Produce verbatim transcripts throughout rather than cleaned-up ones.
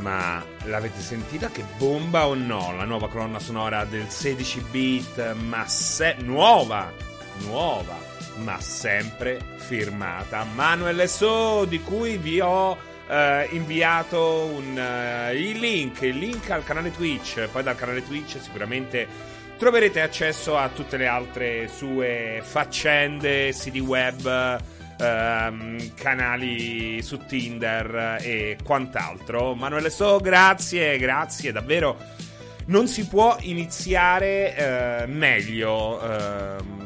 Ma l'avete sentita che bomba o no? La nuova colonna sonora del sedici bit, ma se... nuova, nuova, ma sempre firmata Manuele So, di cui vi ho eh, inviato un, eh, il link, il link al canale Twitch. Poi dal canale Twitch sicuramente troverete accesso a tutte le altre sue faccende, siti web, ehm, canali su Tinder e quant'altro. Manuele So, grazie, grazie, davvero non si può iniziare eh, meglio. Ehm,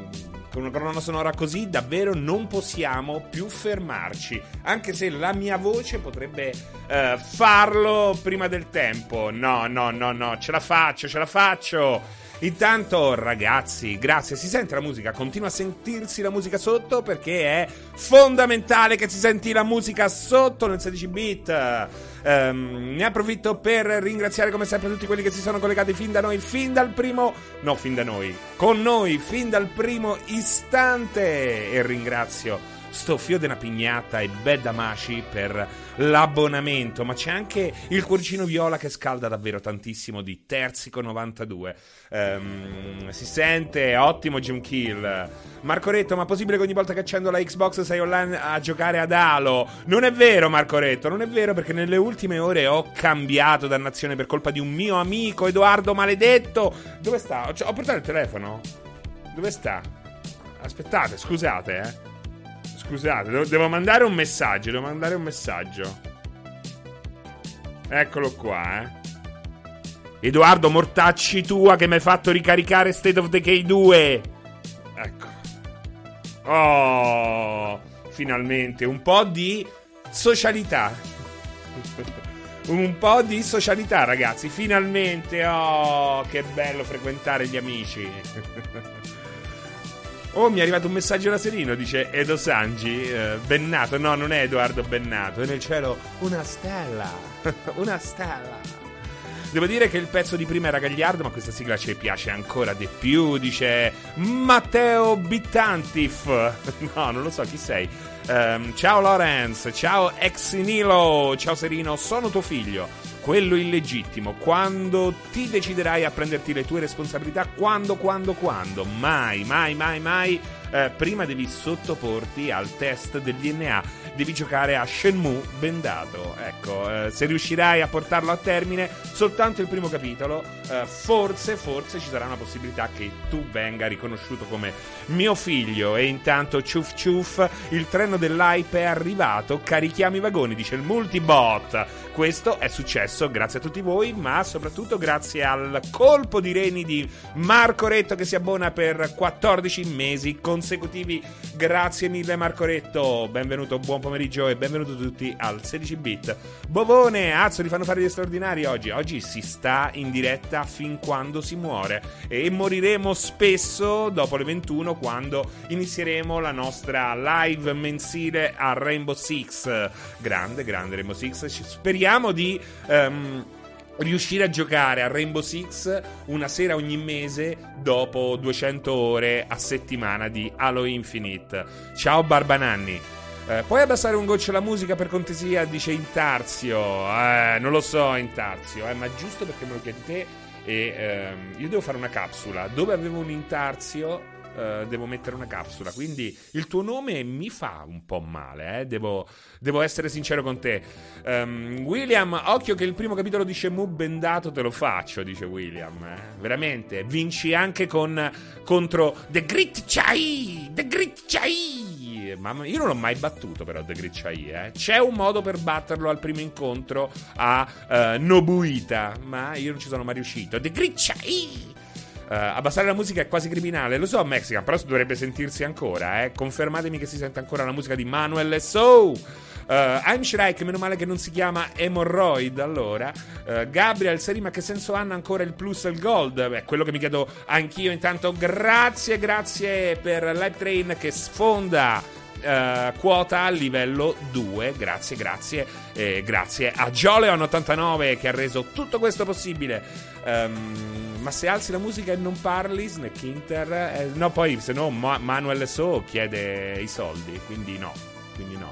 con una colonna sonora così davvero non possiamo più fermarci, anche se la mia voce potrebbe eh, farlo prima del tempo. No, no, no, no, ce la faccio, ce la faccio. Intanto ragazzi, grazie, si sente la musica, continua a sentirsi la musica sotto, perché è fondamentale che si senti la musica sotto nel sedici bit. Um, ne approfitto per ringraziare come sempre tutti quelli che si sono collegati fin da noi, fin dal primo, no fin da noi, con noi, fin dal primo istante, e ringrazio sto Fio della Pignata e Bedamaci per l'abbonamento, ma c'è anche il cuoricino viola che scalda davvero tantissimo di Terzico novantadue. Um, si sente ottimo Jim Kill. Marco Retto, ma è possibile che ogni volta che accendo la Xbox sei online a giocare ad Halo? Non è vero Marco Retto, non è vero, perché nelle ultime ore ho cambiato dannazione per colpa di un mio amico Edoardo Maledetto. Dove sta? Ho portato il telefono? Dove sta? Aspettate, scusate eh Scusate, devo mandare un messaggio, devo mandare un messaggio. Eccolo qua, eh. Edoardo, mortacci tua che mi hai fatto ricaricare State of Decay due. Ecco. Oh, finalmente un po' di socialità. Un po' di socialità, ragazzi, finalmente. Oh, che bello frequentare gli amici. Oh, mi è arrivato un messaggio da Serino, dice Edo Sanji, eh, Bennato. No, non è Edoardo Bennato, è nel cielo una stella, una stella. Devo dire che il pezzo di prima era gagliardo, ma questa sigla ci piace ancora di più, dice Matteo Bittantif. No, non lo so chi sei. Um, ciao Lorenz, ciao Exinilo, ciao Serino, sono tuo figlio, quello illegittimo, quando ti deciderai a prenderti le tue responsabilità, quando, quando, quando, mai, mai, mai, mai, eh, prima devi sottoporti al test del D N A, devi giocare a Shenmue bendato, ecco, eh, se riuscirai a portarlo a termine, soltanto il primo capitolo, eh, forse, forse ci sarà una possibilità che tu venga riconosciuto come mio figlio. E intanto, ciuf ciuf, il treno dell'hype è arrivato, carichiamo i vagoni, dice il multibot. Questo è successo grazie a tutti voi, ma soprattutto grazie al colpo di reni di Marco Retto che si abbona per quattordici mesi consecutivi. Grazie mille Marco Retto, benvenuto, buon pomeriggio e benvenuto tutti al sedici bit. Bovone, Azzo, li fanno fare gli straordinari oggi. Oggi si sta in diretta fin quando si muore, e moriremo spesso dopo le ventuno, quando inizieremo la nostra live mensile a Rainbow Six. Grande, grande Rainbow Six. Speriamo di eh, riuscire a giocare a Rainbow Six una sera ogni mese dopo duecento ore a settimana di Halo Infinite. Ciao Barbananni. Eh, puoi abbassare un goccio la musica per cortesia, dice Intarzio. Eh, non lo so Intarzio, eh, ma giusto perché me lo chiedi te, e ehm, io devo fare una capsula dove avevo un Intarzio. Uh, devo mettere una capsula, quindi il tuo nome mi fa un po' male, eh? devo, devo essere sincero con te. um, William, occhio che il primo capitolo di Shenmue bendato te lo faccio, dice William, eh? Veramente, vinci anche con contro The Great Chai, The Great Chai. Mamma, io non l'ho mai battuto però The Great Chai, eh? C'è un modo per batterlo al primo incontro a uh, Nobuita, ma io non ci sono mai riuscito. The Great Chai. Uh, abbassare la musica è quasi criminale, lo so Mexican, però dovrebbe sentirsi ancora, eh? Confermatemi che si sente ancora la musica di Manuel So. Uh, I'm Shrike, meno male che non si chiama Hemorrhoid. Allora uh, Gabriel Seri, ma che senso hanno ancora il plus e il gold? Beh, quello che mi chiedo anch'io. Intanto grazie, grazie per Live Train che sfonda Uh, quota a livello due. Grazie, grazie, eh, grazie a Joleon ottantanove che ha reso tutto questo possibile. um, Ma se alzi la musica e non parli, Snack Inter, eh, no, poi se no Ma- Manuel So chiede i soldi, quindi no, quindi no.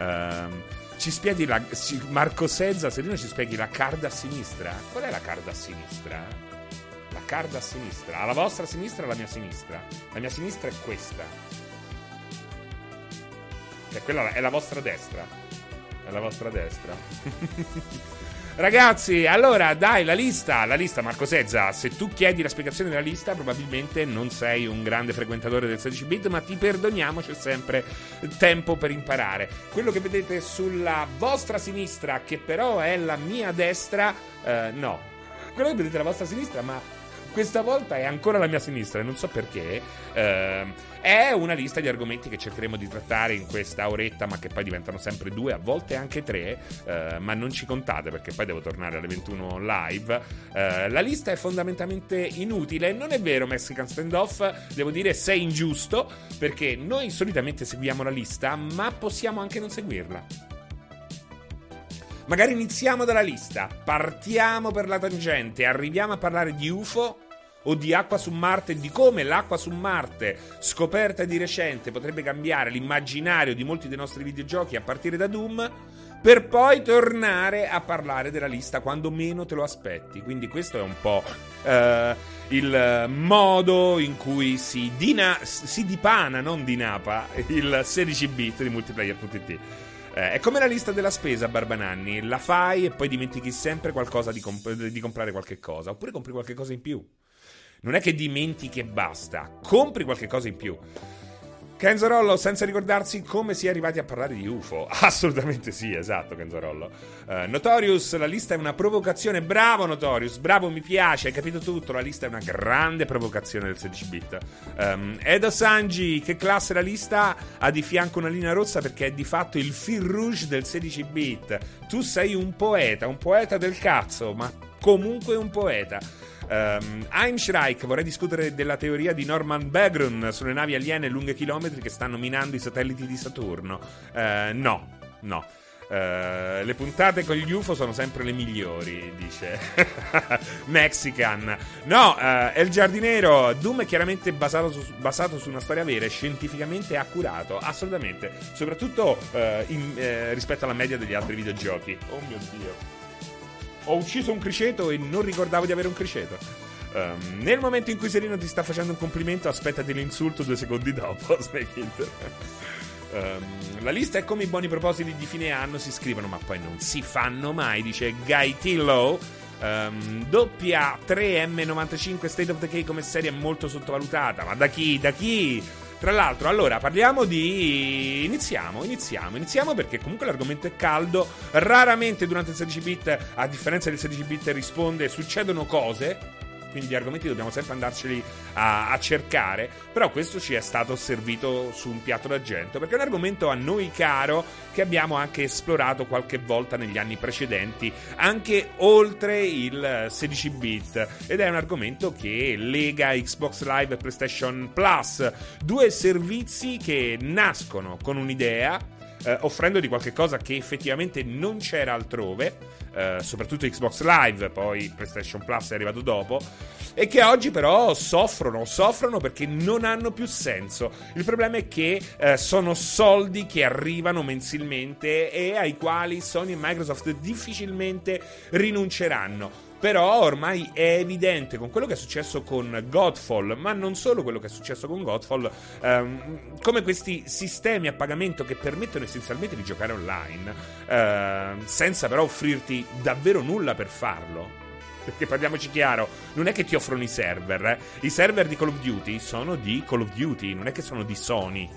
um, Ci spieghi la... Marco Sezza, se non ci spieghi la card a sinistra. Qual è la card a sinistra? La card a sinistra. Alla vostra sinistra o alla mia sinistra? La mia sinistra è questa. Cioè, quella è la vostra destra. È la vostra destra. Ragazzi, allora, dai, la lista. La lista, Marco Sezza. Se tu chiedi la spiegazione della lista, probabilmente non sei un grande frequentatore del sedici bit, ma ti perdoniamo, c'è sempre tempo per imparare. Quello che vedete sulla vostra sinistra, che però è la mia destra, eh, no. Quello che vedete alla vostra sinistra, ma questa volta è ancora la mia sinistra, e non so perché, eh... è una lista di argomenti che cercheremo di trattare in questa oretta, ma che poi diventano sempre due, a volte anche tre, eh, ma non ci contate perché poi devo tornare alle ventuno live. Eh, la lista è fondamentalmente inutile, non è vero Mexican Standoff, devo dire sei ingiusto, perché noi solitamente seguiamo la lista, ma possiamo anche non seguirla. Magari iniziamo dalla lista, partiamo per la tangente, arriviamo a parlare di U F O, o di acqua su Marte e di come l'acqua su Marte, scoperta di recente, potrebbe cambiare l'immaginario di molti dei nostri videogiochi a partire da Doom, per poi tornare a parlare della lista quando meno te lo aspetti. Quindi questo è un po' eh, il modo in cui si, dina- si dipana, non dinapa, il sedici bit di multiplayer punto it. Eh, è come la lista della spesa, Barbananni, la fai e poi dimentichi sempre qualcosa di, comp- di comprare qualche cosa, oppure compri qualche cosa in più. Non è che dimentichi e basta, compri qualche cosa in più. Kenzarollo, senza ricordarsi come si è arrivati a parlare di U F O. Assolutamente sì, esatto, Kenzarollo. Uh, Notorious, la lista è una provocazione. Bravo Notorious, bravo, mi piace, hai capito tutto. La lista è una grande provocazione del sedici bit. Um, Edo Sanji, che classe la lista? Ha di fianco una linea rossa perché è di fatto il fil rouge del sedici bit. Tu sei un poeta, un poeta del cazzo, ma comunque un poeta. Um, Einschreich, vorrei discutere della teoria di Norman Berggren sulle navi aliene lunghe chilometri che stanno minando i satelliti di Saturno. Uh, no, no. Uh, le puntate con gli U F O sono sempre le migliori, dice Mexican. No, uh, è il giardinero. Doom è chiaramente basato su, basato su una storia vera e scientificamente accurato, assolutamente, soprattutto uh, in, uh, rispetto alla media degli altri videogiochi. Oh mio Dio, ho ucciso un criceto e non ricordavo di avere un criceto. Um, nel momento in cui Serino ti sta facendo un complimento, aspettati l'insulto due secondi dopo. um, La lista è come i buoni propositi di fine anno, si scrivono ma poi non si fanno mai, dice Gaitillo. Um, doppia tre M novantacinque State of Decay come serie è molto sottovalutata. Ma da chi? Da chi? Tra l'altro, allora, parliamo di... Iniziamo, iniziamo, iniziamo perché comunque l'argomento è caldo. Raramente durante il sedici bit, a differenza del sedici bit, risponde, succedono cose. Quindi gli argomenti dobbiamo sempre andarceli a, a cercare. Però questo ci è stato servito su un piatto d'argento, perché è un argomento a noi caro, che abbiamo anche esplorato qualche volta negli anni precedenti, anche oltre il sedici bit. Ed è un argomento che lega Xbox Live e PlayStation Plus, due servizi che nascono con un'idea, eh, offrendo di qualche cosa che effettivamente non c'era altrove. Uh, soprattutto Xbox Live, poi PlayStation Plus è arrivato dopo, e che oggi però soffrono, soffrono perché non hanno più senso. Il problema è che uh, sono soldi che arrivano mensilmente e ai quali Sony e Microsoft difficilmente rinunceranno. Però ormai è evidente, con quello che è successo con Godfall, ma non solo quello che è successo con Godfall, ehm, come questi sistemi a pagamento che permettono essenzialmente di giocare online, ehm, senza però offrirti davvero nulla per farlo. Perché parliamoci chiaro, non è che ti offrono i server, eh. I server di Call of Duty sono di Call of Duty, non è che sono di Sony.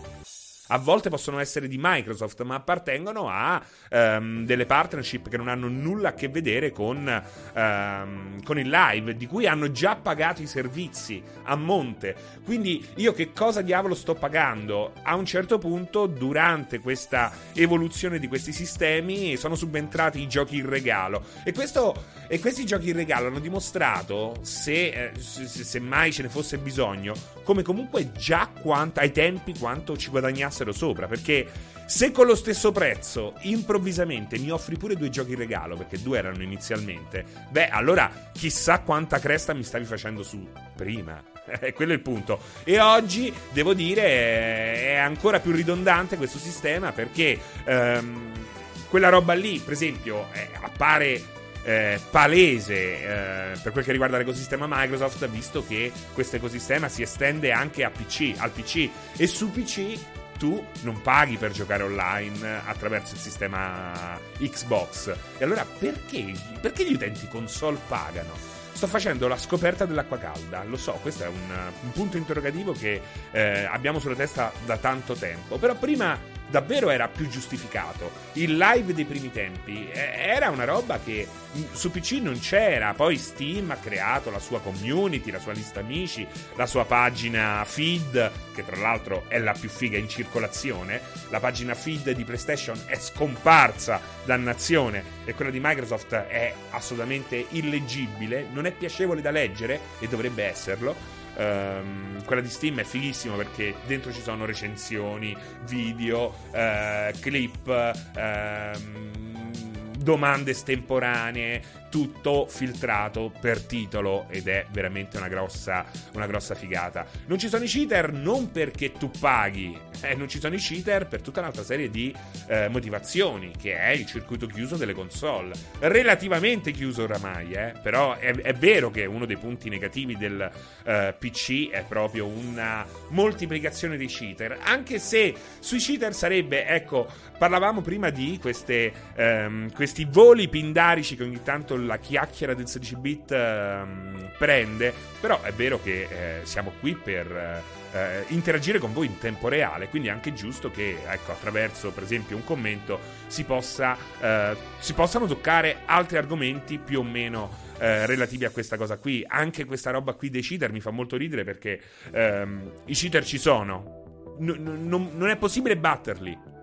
A volte possono essere di Microsoft, ma appartengono a um, delle partnership che non hanno nulla a che vedere con, um, con il live, di cui hanno già pagato i servizi a monte. Quindi io che cosa diavolo sto pagando? A un certo punto, durante questa evoluzione di questi sistemi, sono subentrati i giochi in regalo. E, questo, e questi giochi in regalo hanno dimostrato, se, se, se mai ce ne fosse bisogno, come comunque già quanto, ai tempi quanto ci guadagnassero sopra, perché se con lo stesso prezzo improvvisamente mi offri pure due giochi in regalo, perché due erano inizialmente, beh, allora chissà quanta cresta mi stavi facendo su prima. Quello è il punto. E oggi, devo dire, è ancora più ridondante questo sistema, perché ehm, quella roba lì, per esempio, eh, appare eh, palese eh, per quel che riguarda l'ecosistema Microsoft, visto che questo ecosistema si estende anche a P C, al P C, e su P C tu non paghi per giocare online attraverso il sistema Xbox. E allora perché, perché gli utenti console pagano? Sto facendo la scoperta dell'acqua calda, lo so, questo è un, un punto interrogativo che eh, abbiamo sulla testa da tanto tempo, però prima davvero era più giustificato. Il live dei primi tempi eh, era una roba che su P C non c'era, poi Steam ha creato la sua community, la sua lista amici, la sua pagina feed, che tra l'altro è la più figa in circolazione. La pagina feed di PlayStation è scomparsa, dannazione, e quella di Microsoft è assolutamente illeggibile, non è piacevole da leggere e dovrebbe esserlo. Um, quella di Steam è fighissima perché dentro ci sono recensioni, video, uh, clip, uh, domande estemporanee, tutto filtrato per titolo, ed è veramente una grossa, una grossa figata. Non ci sono i cheater non perché tu paghi, eh, non ci sono i cheater per tutta un'altra serie di eh, motivazioni, che è il circuito chiuso delle console, relativamente chiuso oramai, eh, però è, è vero che uno dei punti negativi del eh, P C è proprio una moltiplicazione dei cheater, anche se sui cheater sarebbe, ecco, parlavamo prima di queste, ehm, questi voli pindarici che ogni tanto la chiacchiera del sedici bit ehm, prende, però è vero che eh, siamo qui per eh, interagire con voi in tempo reale, quindi è anche giusto che, ecco, attraverso per esempio un commento si possa eh, si possano toccare altri argomenti più o meno eh, relativi a questa cosa qui. Anche questa roba qui dei cheater mi fa molto ridere, perché ehm, i cheater ci sono, n- n- non è possibile batterli.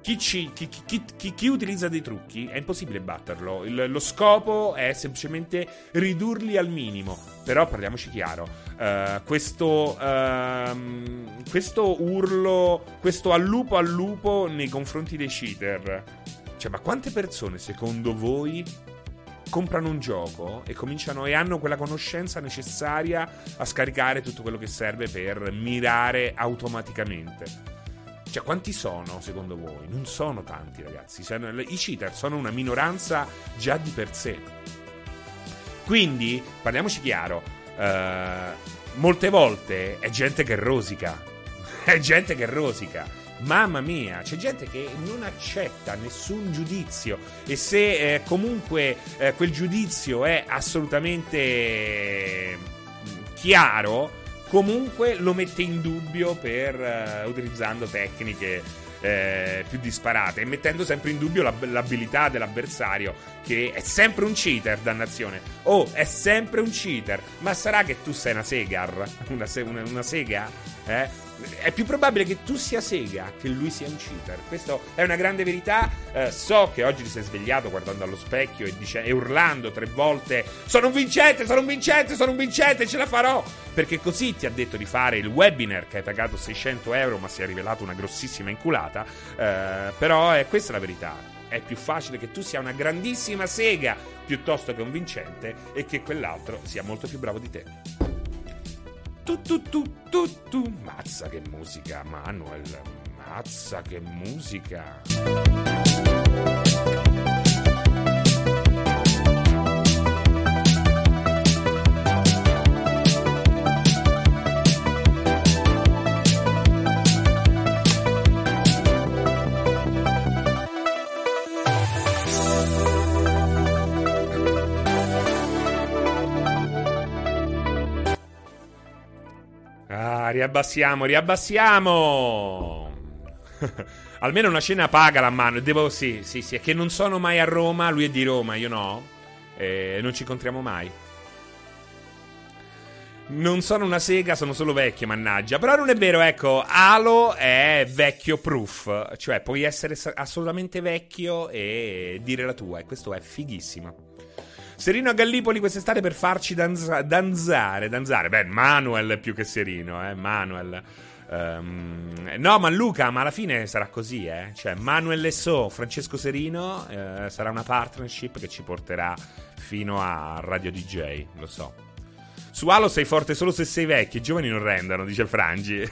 Chi, chi, chi, chi, chi, chi utilizza dei trucchi è impossibile batterlo. Il, lo scopo è semplicemente ridurli al minimo. Però parliamoci chiaro, uh, questo, uh, questo urlo, questo al lupo al lupo nei confronti dei cheater. Cioè, ma quante persone secondo voi comprano un gioco e cominciano e hanno quella conoscenza necessaria a scaricare tutto quello che serve per mirare automaticamente? Cioè, quanti sono secondo voi? Non sono tanti, ragazzi. I cheater sono una minoranza già di per sé. Quindi, parliamoci chiaro, eh, molte volte è gente che rosica. È gente che rosica. Mamma mia, c'è gente che non accetta nessun giudizio, e se eh, comunque eh, quel giudizio è assolutamente chiaro, comunque lo mette in dubbio per uh, utilizzando tecniche eh, più disparate e mettendo sempre in dubbio l'ab- l'abilità dell'avversario, che è sempre un cheater, dannazione. Oh, è sempre un cheater. Ma sarà che tu sei una Segar? Una, se- una, una Sega? Eh? È più probabile che tu sia Sega che lui sia un cheater. Questa è una grande verità. eh, So che oggi ti sei svegliato guardando allo specchio e, dice, e urlando tre volte: sono un vincente, sono un vincente, sono un vincente, ce la farò. Perché così ti ha detto di fare il webinar che hai pagato seicento euro, ma si è rivelato una grossissima inculata. eh, Però eh, questa è la verità. È più facile che tu sia una grandissima Sega piuttosto che un vincente, e che quell'altro sia molto più bravo di te. Tu, tu, tu, tu, tu. Mazza che musica, Manuel. Mazza che musica. Ah, riabbassiamo, riabbassiamo. Almeno una cena paga la mano. Devo, sì, sì, sì. È che non sono mai a Roma. Lui è di Roma, io no. E non ci incontriamo mai. Non sono una Sega, sono solo vecchio, mannaggia. Però non è vero, ecco, Halo è vecchio proof. Cioè, puoi essere assolutamente vecchio e dire la tua. E questo è fighissimo. Serino a Gallipoli quest'estate per farci danza- danzare, danzare. Beh, Manuel più che Serino, eh, Manuel. Um, no, ma Luca, ma alla fine sarà così, eh. Cioè, Manuele So, Francesco Serino, eh, sarà una partnership che ci porterà fino a Radio D J, lo so. Su Halo sei forte solo se sei vecchio. I giovani non rendano, dice Frangi.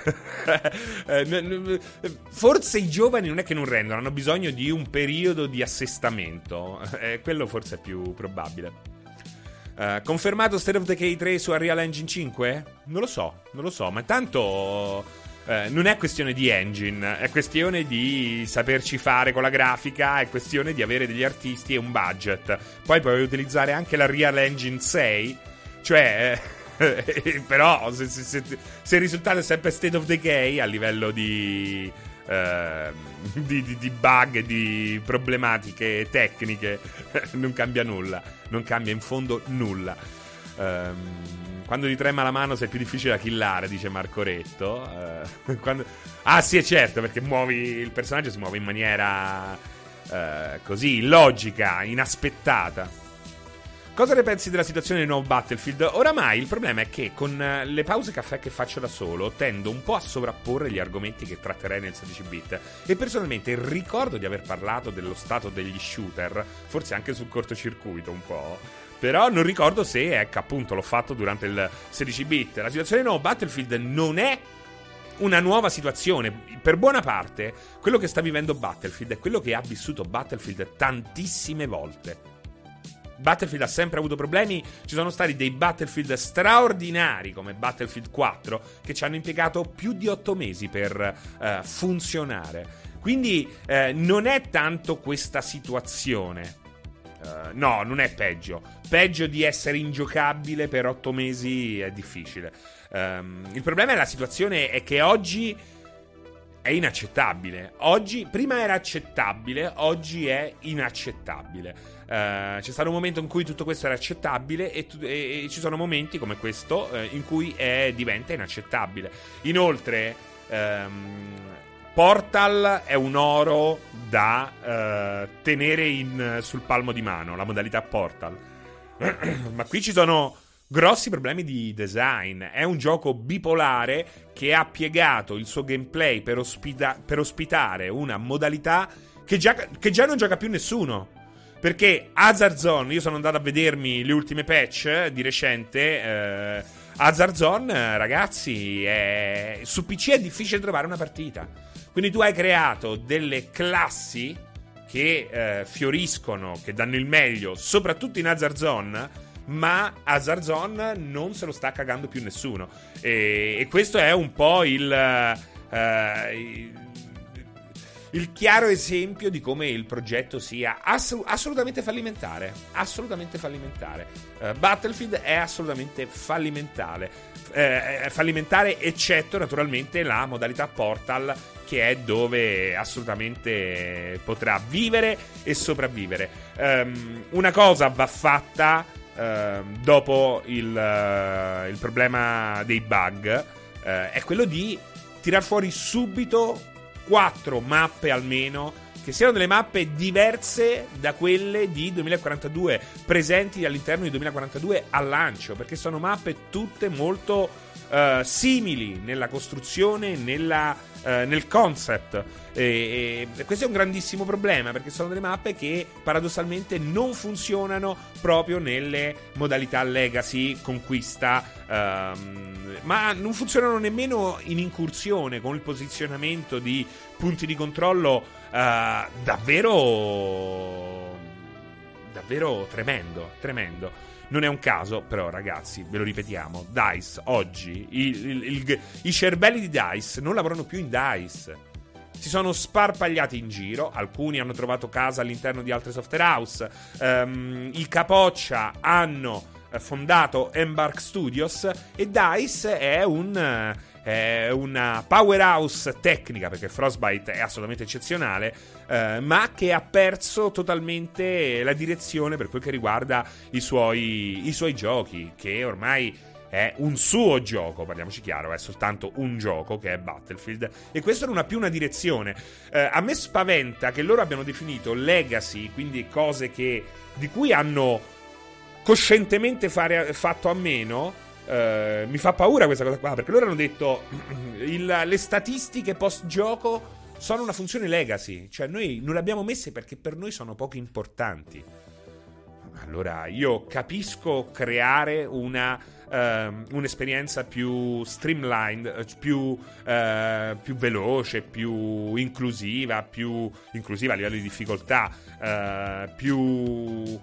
Forse i giovani non è che non rendano, hanno bisogno di un periodo di assestamento. Quello forse è più probabile. Uh, confermato State of Decay tre su Unreal Engine cinque? Non lo so, non lo so, ma tanto uh, non è questione di engine, è questione di saperci fare con la grafica, è questione di avere degli artisti e un budget. Poi puoi utilizzare anche la Unreal Engine sei, cioè eh, però se, se, se, se il risultato è sempre State of Decay a livello di, uh, di, di, di bug, di problematiche tecniche, non cambia nulla. Non cambia in fondo nulla. Um, quando ti trema la mano sei più difficile da killare, dice Marco Retto. Uh, quando... Ah sì, è certo, perché muovi il personaggio, si muove in maniera uh, così, illogica, inaspettata. Cosa ne pensi della situazione del nuovo Battlefield? Oramai il problema è che con le pause caffè che faccio da solo tendo un po' a sovrapporre gli argomenti che tratterei nel sedici bit, e personalmente ricordo di aver parlato dello stato degli shooter, forse anche sul cortocircuito un po', però non ricordo se, ecco, appunto l'ho fatto durante il sedici bit. La situazione del nuovo Battlefield non è una nuova situazione, per buona parte quello che sta vivendo Battlefield è quello che ha vissuto Battlefield tantissime volte. Battlefield ha sempre avuto problemi, ci sono stati dei Battlefield straordinari come Battlefield quattro che ci hanno impiegato più di otto mesi per eh, funzionare, quindi eh, non è tanto questa situazione, uh, no, non è peggio, peggio di essere ingiocabile per otto mesi è difficile. Um, il problema è la situazione, è che oggi è inaccettabile. Oggi, prima era accettabile, oggi è inaccettabile. Uh, c'è stato un momento in cui tutto questo era accettabile e, tu- e-, e ci sono momenti come questo uh, in cui è, diventa inaccettabile. Inoltre, um, Portal è un oro da uh, tenere in, sul palmo di mano, la modalità Portal. Ma qui ci sono grossi problemi di design. È un gioco bipolare che ha piegato il suo gameplay per, ospita- per ospitare una modalità che già, che già non gioca più nessuno. Perché Hazard Zone, io sono andato a vedermi le ultime patch di recente, eh, Hazard Zone, ragazzi, è... su P C è difficile trovare una partita. Quindi tu hai creato delle classi che eh, fioriscono, che danno il meglio, soprattutto in Hazard Zone, ma Hazard Zone non se lo sta cagando più nessuno. E, e questo è un po' il, uh, il il chiaro esempio di come il progetto sia ass- assolutamente fallimentare. Assolutamente fallimentare. Uh, Battlefield è assolutamente fallimentare. Uh, è fallimentare, eccetto naturalmente la modalità Portal, che è dove assolutamente potrà vivere e sopravvivere. Um, una cosa va fatta. Uh, dopo il, uh, il problema dei bug uh, è quello di tirar fuori subito quattro mappe almeno che siano delle mappe diverse da quelle di duemilaquarantadue presenti all'interno di duemilaquarantadue al lancio, perché sono mappe tutte molto uh, simili nella costruzione, nella, uh, nel concept, e, e questo è un grandissimo problema, perché sono delle mappe che paradossalmente non funzionano proprio nelle modalità legacy, conquista, um, ma non funzionano nemmeno in incursione, con il posizionamento di punti di controllo Uh, davvero davvero tremendo tremendo. Non è un caso però, ragazzi, ve lo ripetiamo, DICE oggi il, il, il, i cervelli di DICE non lavorano più in DICE, si sono sparpagliati in giro, alcuni hanno trovato casa all'interno di altre software house, um, i capoccia hanno fondato Embark Studios, e DICE è un è una powerhouse tecnica, perché Frostbite è assolutamente eccezionale, eh, ma che ha perso totalmente la direzione per quel che riguarda i suoi, i suoi giochi, che ormai è un suo gioco, parliamoci chiaro, è soltanto un gioco che è Battlefield, e questo non ha più una direzione. Eh, a me spaventa che loro abbiano definito legacy, quindi cose che, di cui hanno coscientemente fare, fatto a meno. eh, mi fa paura questa cosa qua, perché loro hanno detto il, le statistiche post gioco sono una funzione legacy, cioè noi non le abbiamo messe perché per noi sono poco importanti. Allora io capisco creare una ehm, un'esperienza più streamlined, più, eh, più veloce, più inclusiva, più inclusiva a livello di difficoltà, eh, più...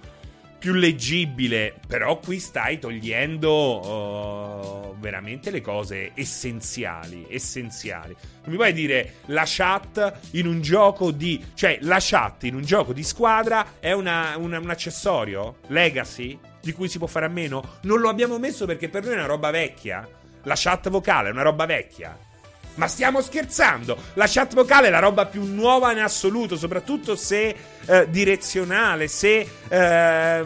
più leggibile. Però qui stai togliendo uh, veramente le cose essenziali, essenziali. Non mi puoi dire la chat in un gioco di... cioè la chat in un gioco di squadra è una, una, un accessorio legacy di cui si può fare a meno? Non lo abbiamo messo perché per noi è una roba vecchia. La chat vocale è una roba vecchia. Ma stiamo scherzando? La chat vocale è la roba più nuova in assoluto, soprattutto se eh, direzionale, se eh,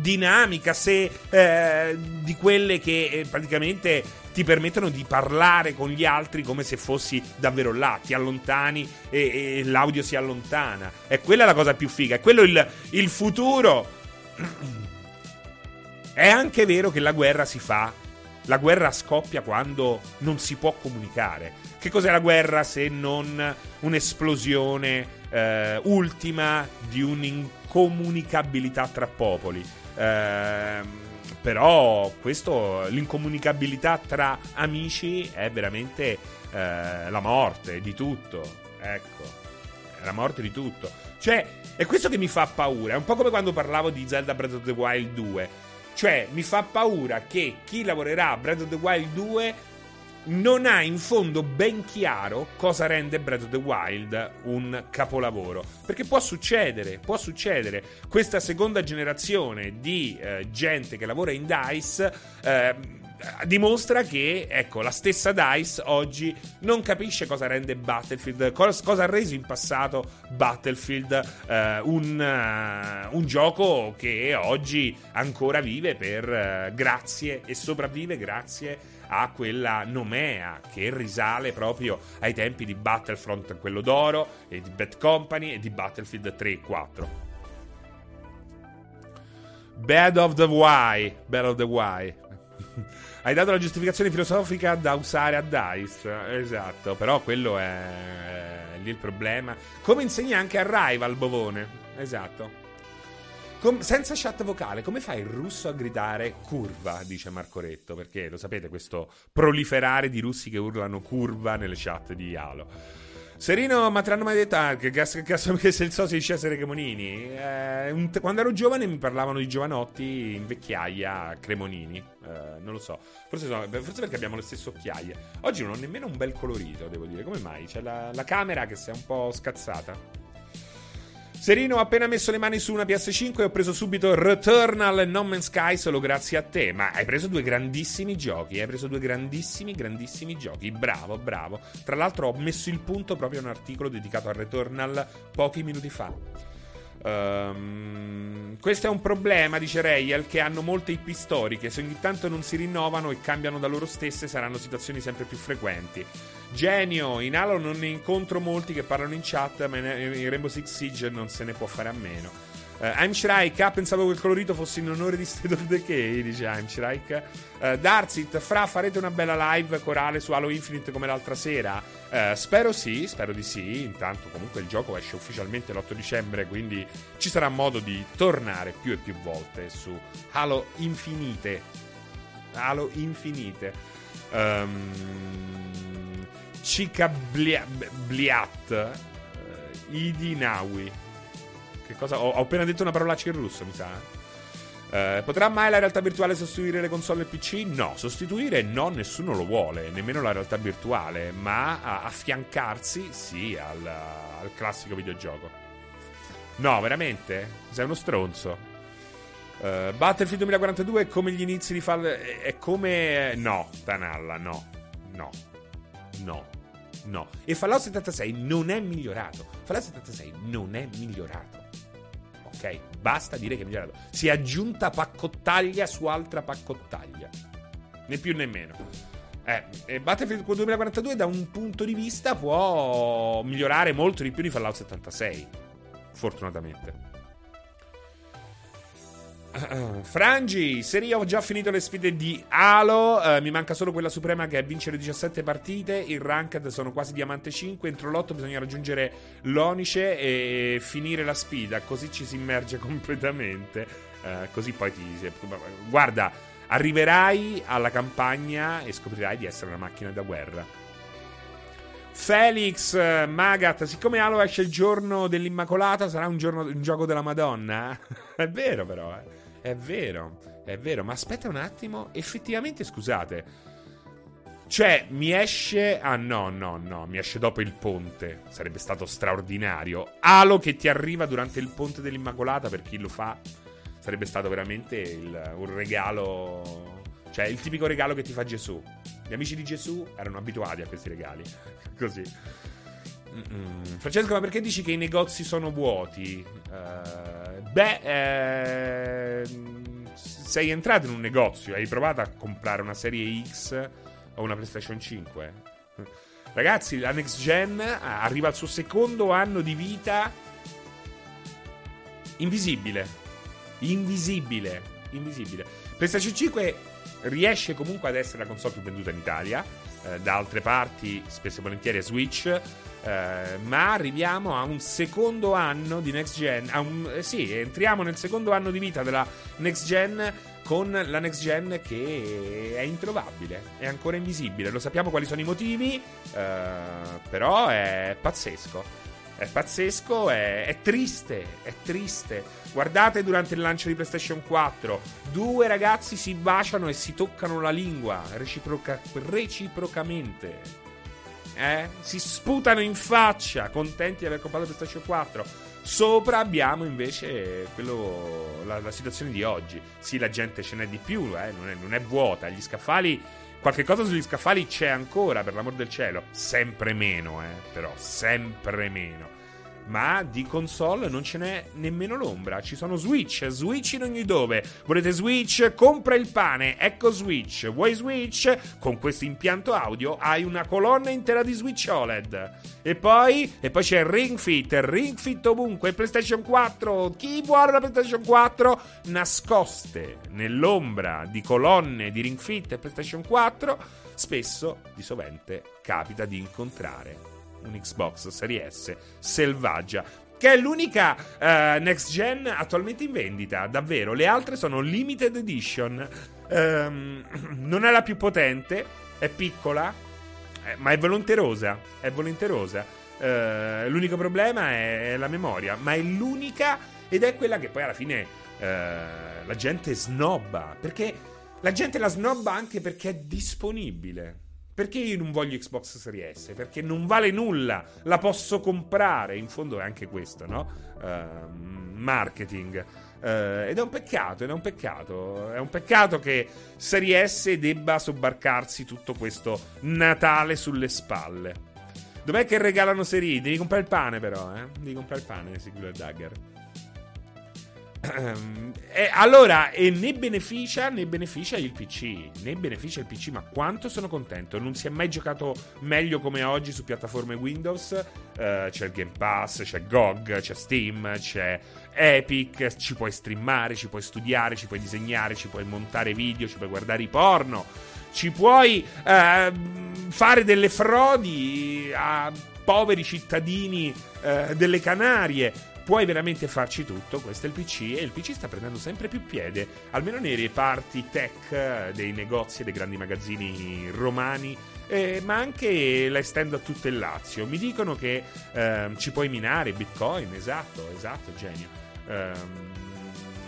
dinamica, se eh, di quelle che eh, praticamente ti permettono di parlare con gli altri come se fossi davvero là, ti allontani e, e l'audio si allontana. È quella la cosa più figa, è quello il, il futuro. È anche vero che la guerra si fa, la guerra scoppia quando non si può comunicare. Che cos'è la guerra se non un'esplosione eh, ultima di un'incomunicabilità tra popoli? Eh, però questo, l'incomunicabilità tra amici è veramente eh, la morte di tutto. Ecco, è la morte di tutto. Cioè, è questo che mi fa paura. È un po' come quando parlavo di Zelda Breath of the Wild due. Cioè, mi fa paura che chi lavorerà a Breath of the Wild due non ha in fondo ben chiaro cosa rende Breath of the Wild un capolavoro. Perché può succedere, può succedere. Questa seconda generazione di eh, gente che lavora in DICE eh, dimostra che, ecco, la stessa DICE oggi non capisce cosa rende Battlefield, cosa, cosa ha reso in passato Battlefield eh, un, uh, un gioco che oggi ancora vive per uh, grazie e sopravvive grazie a quella nomea che risale proprio ai tempi di Battlefront, quello d'oro, e di Bad Company e di Battlefield tre e quattro. Bad of the Why, Bad of the Why. Hai dato la giustificazione filosofica da usare a DICE. Esatto, però quello è lì il problema. Come insegna anche a Rival, Bovone. Esatto. Com- senza chat vocale, come fa il russo a gridare curva, dice Marcoretto? Perché lo sapete, questo proliferare di russi che urlano curva nelle chat di Halo. Serino, ma te l'hanno mai detto anche gas, gas, che se il socio di Cesare Cremonini? Eh, un, quando ero giovane mi parlavano di giovanotti in vecchiaia Cremonini. Eh, non lo so. Forse, sono, forse perché abbiamo le stesse occhiaie. Oggi non ho nemmeno un bel colorito, devo dire. Come mai? C'è la, la camera che si è un po' scazzata. Serino, ho appena messo le mani su una P S cinque e ho preso subito Returnal e No Man's Sky solo grazie a te. Ma hai preso due grandissimi giochi, hai preso due grandissimi, grandissimi giochi. Bravo, bravo. Tra l'altro ho messo il punto proprio in un articolo dedicato a Returnal pochi minuti fa. Um, questo è un problema, dice Rayel, che hanno molte I P storiche. Se ogni tanto non si rinnovano e cambiano da loro stesse, saranno situazioni sempre più frequenti. Genio, in Halo non ne incontro molti che parlano in chat, ma in Rainbow Six Siege non se ne può fare a meno. uh, I'm Shrike, ah, pensavo che il colorito fosse in onore di State of Decay, dice I'm Shrike. uh, Darzit, fra, farete una bella live corale su Halo Infinite come l'altra sera? Uh, spero sì, spero di sì. Intanto comunque il gioco esce ufficialmente l'otto dicembre, quindi ci sarà modo di tornare più e più volte su Halo Infinite. Halo Infinite. Ehm... Um... Cica blia, Bliat uh, Idinawi. Che cosa? Ho, ho appena detto una parolaccia in russo, mi sa. Uh, potrà mai la realtà virtuale sostituire le console e il P C? No, sostituire no, nessuno lo vuole, nemmeno la realtà virtuale, ma a, affiancarsi sì al, al classico videogioco. No, veramente? Sei uno stronzo. Uh, Battlefield duemilaquarantadue è come gli inizi di Fall... È, è come... No, Tanalla, no. No. No, no. E Fallout settantasei non è migliorato. Fallout settantasei non è migliorato. Ok? Basta dire che è migliorato. Si è aggiunta paccottaglia su altra paccottaglia. Né più né meno. Eh, e Battlefield duemilaquarantadue da un punto di vista può migliorare molto di più di Fallout settantasei. Fortunatamente. Frangi, serie, ho già finito le sfide di Halo, eh, mi manca solo quella suprema che è vincere diciassette partite, il ranked sono quasi diamante cinque, entro l'otto bisogna raggiungere l'onice e finire la sfida, così ci si immerge completamente, eh, così poi ti... guarda, Arriverai alla campagna e scoprirai di essere una macchina da guerra. Felix Magat, siccome Halo esce il giorno dell'Immacolata, sarà un, giorno, un gioco della Madonna? È vero però, eh. È vero, è vero, ma aspetta un attimo, effettivamente scusate... Cioè, mi esce... Ah, no, no, no, mi esce dopo il ponte. Sarebbe stato straordinario. Halo che ti arriva durante il ponte dell'Immacolata, per chi lo fa, sarebbe stato veramente il, un regalo... Cioè, il tipico regalo che ti fa Gesù. Gli amici di Gesù erano abituati a questi regali. Così. Mm-mm. Francesco, ma perché dici che i negozi sono vuoti? Uh, beh, eh, sei entrato in un negozio, hai provato a comprare una serie X... Ho una PlayStation cinque. Ragazzi, la next gen arriva al suo secondo anno di vita. Invisibile. Invisibile. Invisibile. PlayStation cinque riesce comunque ad essere la console più venduta in Italia. Eh, da altre parti, spesso e volentieri, è Switch. Eh, ma arriviamo a un secondo anno di next gen. A un, eh, sì, entriamo nel secondo anno di vita della next gen. Con la next gen che è introvabile, è ancora invisibile. Lo sappiamo quali sono i motivi, eh, però è pazzesco. È pazzesco, è, è triste, è triste. Guardate durante il lancio di PlayStation quattro, due ragazzi si baciano e si toccano la lingua reciproca- reciprocamente. Eh? Si sputano in faccia, contenti di aver comprato PlayStation quattro. Sopra abbiamo invece quello, la, la situazione di oggi. Sì, la gente ce n'è di più, eh? non, è, non è vuota. Gli scaffali, qualche cosa sugli scaffali c'è ancora, per l'amor del cielo. Sempre meno, eh? Però, sempre meno. Ma di console non ce n'è nemmeno l'ombra. Ci sono Switch, Switch in ogni dove. Volete Switch? Compra il pane. Ecco Switch. Vuoi Switch? Con questo impianto audio hai una colonna intera di Switch O L E D. E poi? E poi c'è Ring Fit. Ring Fit ovunque. PlayStation quattro. Chi vuole la PlayStation quattro? Nascoste nell'ombra di colonne di Ring Fit e PlayStation quattro, spesso, di sovente, capita di incontrare un Xbox Series S selvaggia, che è l'unica uh, next gen attualmente in vendita, davvero. Le altre sono limited edition. Um, non è la più potente, è piccola, eh, ma è volenterosa. È volenterosa. Uh, l'unico problema è la memoria, ma è l'unica ed è quella che poi alla fine uh, la gente snobba, perché la gente la snobba anche perché è disponibile. Perché io non voglio Xbox Series S? Perché non vale nulla, la posso comprare. In fondo è anche questo, no? Uh, marketing. Uh, ed è un peccato, ed è un peccato. È un peccato che Series S debba sobbarcarsi tutto questo Natale sulle spalle. Dov'è che regalano Series? Devi comprare il pane però, eh? Devi comprare il pane, Sigurd Dagger. E allora, e ne beneficia, ne beneficia il P C, ne beneficia il P C, ma quanto sono contento. Non si è mai giocato meglio come oggi su piattaforme Windows. Uh, c'è il Game Pass, c'è G O G, c'è Steam, c'è Epic, ci puoi streamare, ci puoi studiare, ci puoi disegnare, ci puoi montare video, ci puoi guardare i porno, ci puoi uh, fare delle frodi a poveri cittadini uh, delle Canarie. Puoi veramente farci tutto. Questo è il P C, e il P C sta prendendo sempre più piede, almeno nei reparti tech dei negozi e dei grandi magazzini romani, eh, ma anche la estendo a tutto il Lazio. Mi dicono che eh, ci puoi minare Bitcoin, esatto, esatto, genio. Um,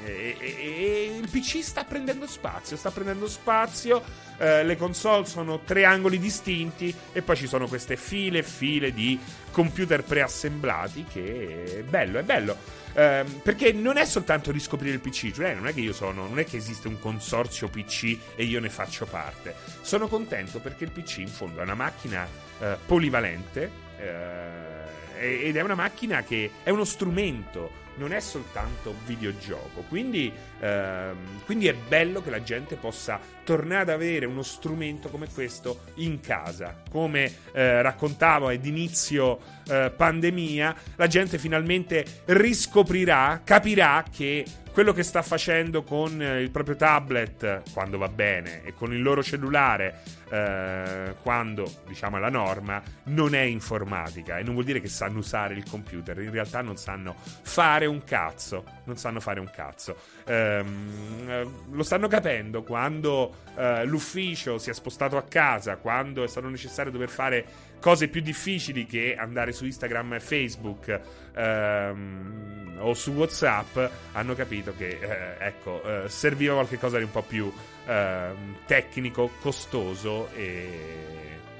e, e, e il P C sta prendendo spazio, sta prendendo spazio. Eh, le console sono tre angoli distinti e poi ci sono queste file e file di computer preassemblati, che è bello, è bello, eh, perché non è soltanto riscoprire il P C, cioè non è che io sono, non è che esiste un consorzio P C e io ne faccio parte. Sono contento perché il P C in fondo è una macchina eh, polivalente, eh, ed è una macchina che è uno strumento, non è soltanto videogioco. Quindi, ehm, quindi è bello che la gente possa tornare ad avere uno strumento come questo in casa. Come eh, raccontavo ad inizio eh, pandemia, la gente finalmente riscoprirà, capirà che quello che sta facendo con il proprio tablet, quando va bene, e con il loro cellulare, eh, quando, diciamo, è la norma, non è informatica. E non vuol dire che sanno usare il computer, in realtà non sanno fare fare un cazzo. Non sanno fare un cazzo. Ehm, lo stanno capendo quando eh, l'ufficio si è spostato a casa, quando è stato necessario dover fare cose più difficili che andare su Instagram e Facebook ehm, o su WhatsApp. Hanno capito che eh, ecco eh, serviva qualche cosa di un po' più eh, tecnico, costoso e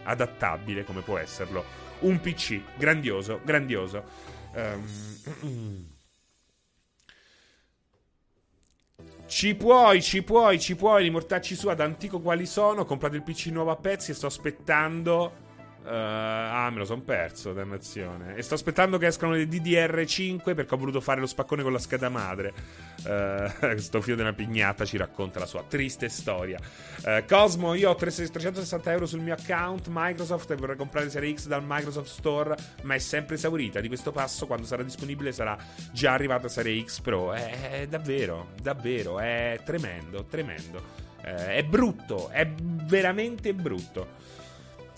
adattabile, come può esserlo un P C. Grandioso, grandioso. Um, Ci puoi, ci puoi, ci puoi rimortarci su ad antico quali sono. Ho comprato il P C nuovo a pezzi e sto aspettando. Uh, ah, me lo son perso, dannazione. E sto aspettando che escano le D D R cinque perché ho voluto fare lo spaccone con la scheda madre. Uh, questo figlio di una pignata ci racconta la sua triste storia. Uh, Cosmo, io ho trecentosessanta euro sul mio account Microsoft e vorrei comprare Serie X dal Microsoft Store, ma è sempre esaurita. Di questo passo, quando sarà disponibile, sarà già arrivata Serie X Pro. È, è davvero, davvero, è tremendo, tremendo. È, è brutto, è veramente brutto.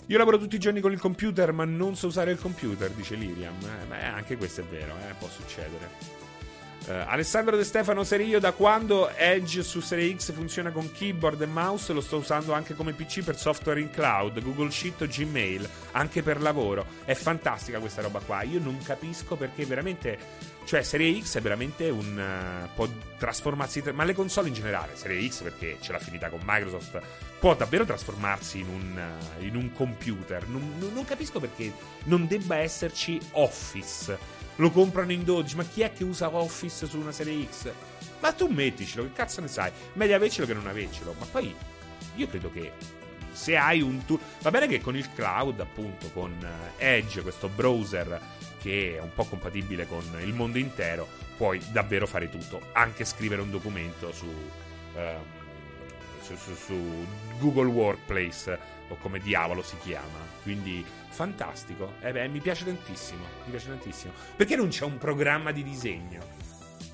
Io lavoro tutti i giorni con il computer, ma non so usare il computer, dice Liriam. Eh, beh, anche questo è vero, eh, può succedere. Uh, Alessandro De Stefano Serio, da quando Edge su Serie X funziona con keyboard e mouse, lo sto usando anche come P C per software in cloud, Google Sheet o Gmail, anche per lavoro. È fantastica questa roba qua. Io non capisco perché veramente... Cioè, Serie X è veramente un... Uh, può trasformarsi... Ma le console in generale, Serie X, perché c'è l'affinità con Microsoft, può davvero trasformarsi in un, uh, in un computer. Non, non capisco perché non debba esserci Office. Lo comprano in dodici. Ma chi è che usa Office su una Serie X? Ma tu metticelo, che cazzo ne sai? Meglio avercelo che non avercelo. Ma poi, io credo che se hai un... Tu- Va bene che con il cloud, appunto, con uh, Edge, questo browser... che è un po' compatibile con il mondo intero, puoi davvero fare tutto, anche scrivere un documento su, ehm, su, su, su Google Workplace o come diavolo si chiama. Quindi fantastico, eh beh, mi piace tantissimo, mi piace tantissimo. Perché non c'è un programma di disegno?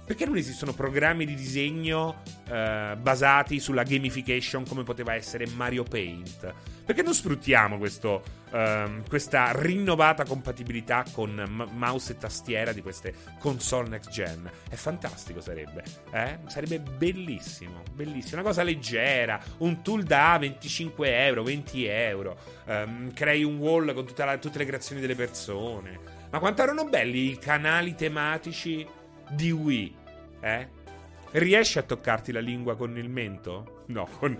Perché non esistono programmi di disegno eh, basati sulla gamification come poteva essere Mario Paint? Perché non sfruttiamo questo, eh, questa rinnovata compatibilità con m- mouse e tastiera di queste console next gen? È fantastico, sarebbe. Eh? Sarebbe bellissimo, bellissimo. Una cosa leggera, un tool da venticinque euro, venti euro. Ehm, crei un wall con tutta la, tutte le creazioni delle persone. Ma quanto erano belli i canali tematici di Wii, eh? Riesci a toccarti la lingua con il mento? No, con...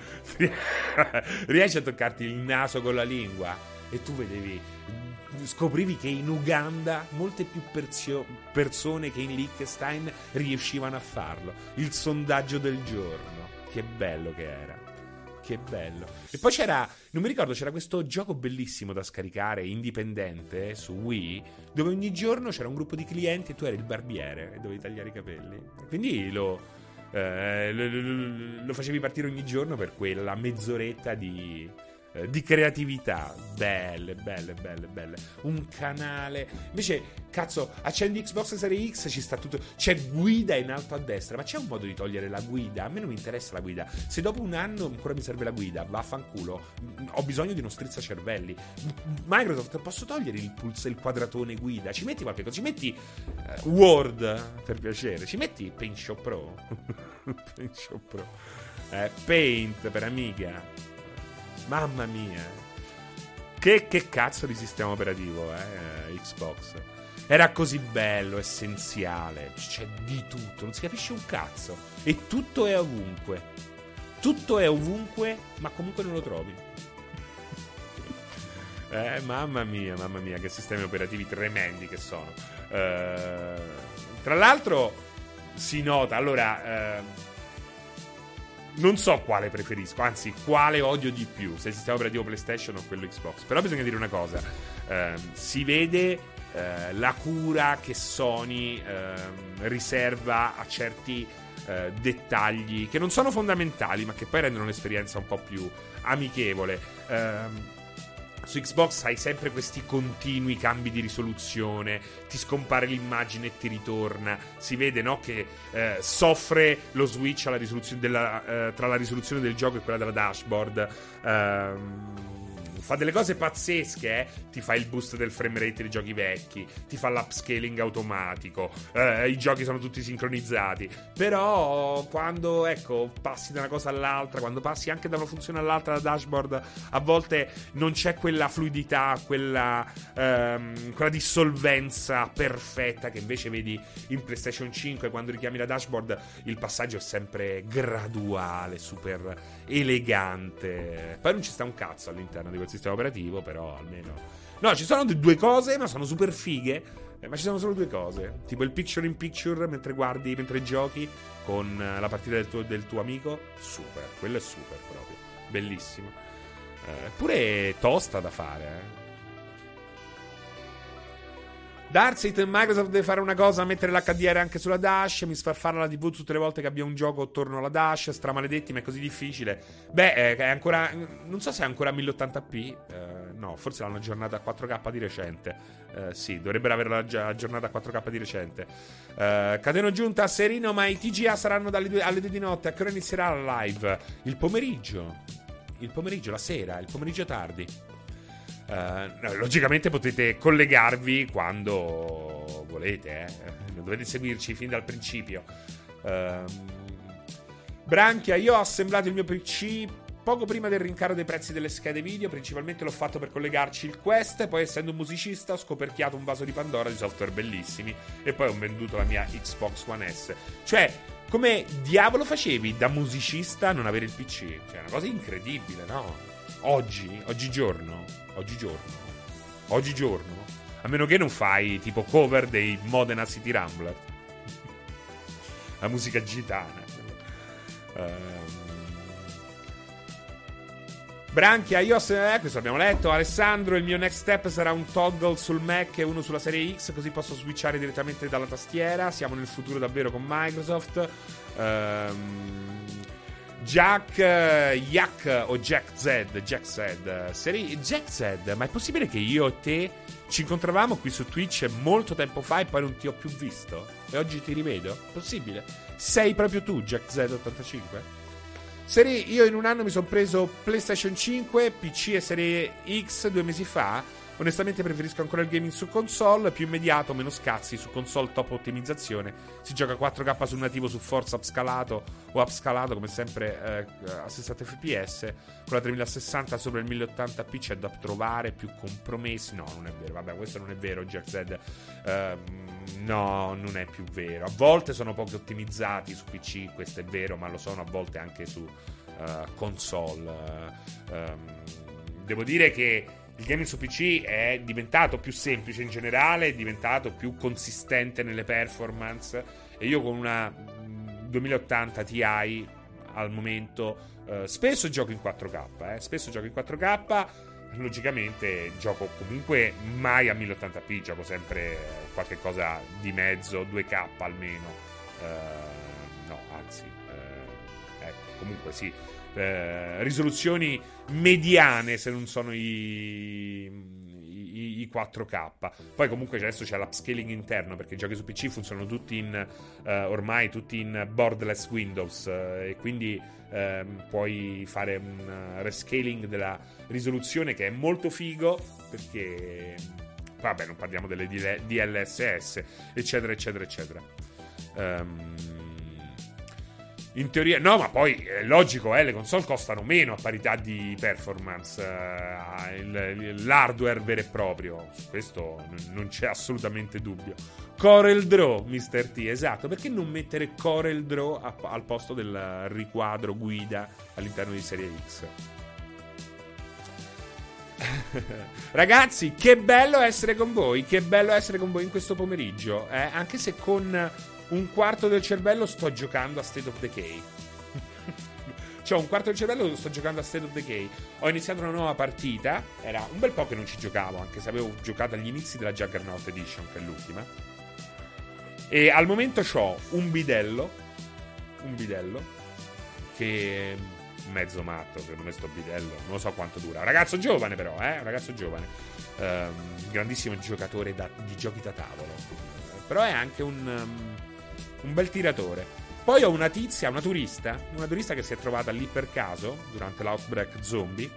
riesci a toccarti il naso con la lingua? E tu vedevi, scoprivi che in Uganda molte più persio... persone che in Liechtenstein riuscivano a farlo. Il sondaggio del giorno, che bello che era, che bello. E poi c'era, non mi ricordo, c'era questo gioco bellissimo da scaricare, indipendente, su Wii, dove ogni giorno c'era un gruppo di clienti e tu eri il barbiere e dovevi tagliare i capelli. Quindi lo, eh, lo, lo facevi partire ogni giorno per quella mezz'oretta di, eh, di creatività. Belle, belle, belle, belle. Un canale. Invece, cazzo, accendi Xbox Series X, ci sta tutto. C'è guida in alto a destra, ma c'è un modo di togliere la guida? A me non mi interessa la guida. Se dopo un anno ancora mi serve la guida, vaffanculo. Ho bisogno di uno strizzacervelli. Microsoft, posso togliere il pulso, il quadratone guida? Ci metti qualche cosa? Ci metti uh, Word, per piacere. Ci metti Paint Shop Pro. Paint Shop Pro. Eh, Paint per amiga. Mamma mia. Che, che cazzo di sistema operativo, eh, Xbox. Era così bello, essenziale. C'è di tutto, non si capisce un cazzo. E tutto è ovunque. Tutto è ovunque, ma comunque non lo trovi. Eh, mamma mia, mamma mia, che sistemi operativi tremendi che sono. Eh, tra l'altro, si nota, allora... Eh, non so quale preferisco, anzi quale odio di più, se il sistema operativo PlayStation o quello Xbox. Però bisogna dire una cosa, eh, si vede eh, la cura che Sony eh, riserva a certi eh, dettagli che non sono fondamentali ma che poi rendono l'esperienza un po' più amichevole. eh, Su Xbox hai sempre questi continui cambi di risoluzione, ti scompare l'immagine e ti ritorna. Si vede, no, che eh, soffre lo Switch alla risoluzione della, eh, tra la risoluzione del gioco e quella della dashboard. Ehm... fa delle cose pazzesche, eh? Ti fa il boost del frame rate dei giochi vecchi, ti fa l'upscaling automatico, eh, i giochi sono tutti sincronizzati. Però quando, ecco, passi da una cosa all'altra, quando passi anche da una funzione all'altra, da dashboard, a volte non c'è quella fluidità, quella, ehm, quella dissolvenza perfetta che invece vedi in PlayStation cinque. Quando richiami la dashboard il passaggio è sempre graduale, super elegante. Poi non ci sta un cazzo all'interno di quel sistema operativo, però almeno... No, ci sono due cose, ma sono super fighe. Ma ci sono solo due cose, tipo il picture in picture mentre guardi, mentre giochi con la partita del tuo, del tuo amico. Super, quello è super proprio, bellissimo. Eh, pure tosta da fare, eh. Darsit, Microsoft deve fare una cosa, mettere l'H D R anche sulla Dash, mi sfarfalla la tivù tutte le volte che abbia un gioco attorno alla Dash, stramaledetti, ma è così difficile. Beh, è ancora, non so se è ancora mille ottanta p, eh, no, forse l'hanno aggiornata a quattro K di recente, eh, sì, dovrebbero averla già aggiornata a quattro K di recente. eh, Cateno Giunta, Serino, ma i T G A saranno dalle due, alle due di notte, a che ora inizierà la live? Il pomeriggio, il pomeriggio, la sera, il pomeriggio tardi. Uh, logicamente potete collegarvi quando volete, eh? Non dovete seguirci fin dal principio. uh, Branchia, io ho assemblato il mio P C poco prima del rincaro dei prezzi delle schede video. Principalmente l'ho fatto per collegarci il Quest. Poi, essendo un musicista, ho scoperchiato un vaso di Pandora di software bellissimi. E poi ho venduto la mia Xbox One S. Cioè, come diavolo facevi da musicista a non avere il P C? Cioè, è una cosa incredibile, no? Oggi, oggigiorno, oggigiorno, oggigiorno, a meno che non fai tipo cover dei Modena City Rambler, la musica gitana. Um... Branchia, io eh, questo abbiamo letto. Alessandro, il mio next step sarà un toggle sul Mac e uno sulla serie X, così posso switchare direttamente dalla tastiera. Siamo nel futuro davvero con Microsoft. Ehm... Um... Jack, Jack o Jack Z, Jack Z, serie, Jack Z, ma è possibile che io e te ci incontravamo qui su Twitch molto tempo fa e poi non ti ho più visto? E oggi ti rivedo? Possibile? Sei proprio tu, Jack Z ottantacinque? Serie, io in un anno mi sono preso PlayStation cinque, P C e serie X due mesi fa. Onestamente preferisco ancora il gaming su console, più immediato, meno scazzi. Su console top ottimizzazione, si gioca quattro K sul nativo, su Forza upscalato o upscalato come sempre, eh, a sessanta fps. Con la tremila sessanta sopra il mille ottanta p c'è da trovare più compromessi. No, non è vero, vabbè, questo non è vero, Jack Z. eh, No, non è più vero. A volte sono poco ottimizzati su P C, questo è vero, ma lo sono a volte anche su eh, console. eh, Devo dire che il gaming su P C è diventato più semplice in generale, è diventato più consistente nelle performance. E io con una duemilaottanta Ti al momento eh, spesso gioco in quattro K, eh, spesso gioco in quattro K. Logicamente gioco comunque mai a mille ottanta p, gioco sempre qualche cosa di mezzo, due K almeno. Eh, no, anzi, eh, ecco, comunque sì. Eh, risoluzioni mediane, se non sono i, i, i quattro K. Poi comunque adesso c'è l'upscaling interno, perché i giochi su P C funzionano tutti in eh, ormai tutti in borderless Windows, eh, e quindi eh, puoi fare un rescaling della risoluzione che è molto figo, perché vabbè, non parliamo delle D L S S eccetera eccetera eccetera. um, In teoria, no, ma poi è logico, eh, le console costano meno a parità di performance, eh, il, l'hardware vero e proprio, su questo n- non c'è assolutamente dubbio. Corel Draw, mister T, esatto, perché non mettere Corel Draw a, al posto del riquadro guida all'interno di serie X? Ragazzi, che bello essere con voi, che bello essere con voi in questo pomeriggio, eh, anche se con... un quarto del cervello sto giocando a State of Decay. Cioè, un quarto del cervello sto giocando a State of Decay. Ho iniziato una nuova partita. Era un bel po' che non ci giocavo, anche se avevo giocato agli inizi della Juggernaut Edition, che è l'ultima. E al momento c'ho un bidello. Un bidello. Che... mezzo matto, secondo me, sto bidello. Non so quanto dura. Un ragazzo giovane, però, eh? Un ragazzo giovane. Um, grandissimo giocatore da, di giochi da tavolo. Però è anche un... Um, un bel tiratore. Poi ho una tizia, una turista, una turista che si è trovata lì per caso durante l'outbreak zombie,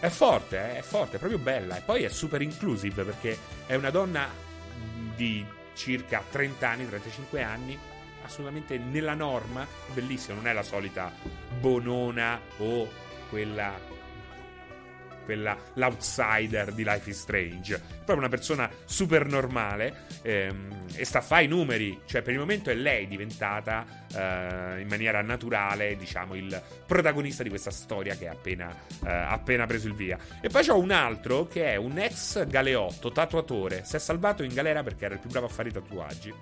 È forte, eh? È forte, è proprio bella. E poi è super inclusive, perché è una donna di circa trenta anni, trentacinque anni, assolutamente nella norma. È bellissima, non è la solita bonona o quella, quella l'outsider di Life is Strange. È proprio una persona super normale, ehm, e sta a fare i numeri. Cioè, per il momento è lei diventata eh, in maniera naturale, diciamo, il protagonista di questa storia che ha appena, eh, appena preso il via. E poi c'è un altro che è un ex galeotto, tatuatore. Si è salvato in galera perché era il più bravo a fare i tatuaggi.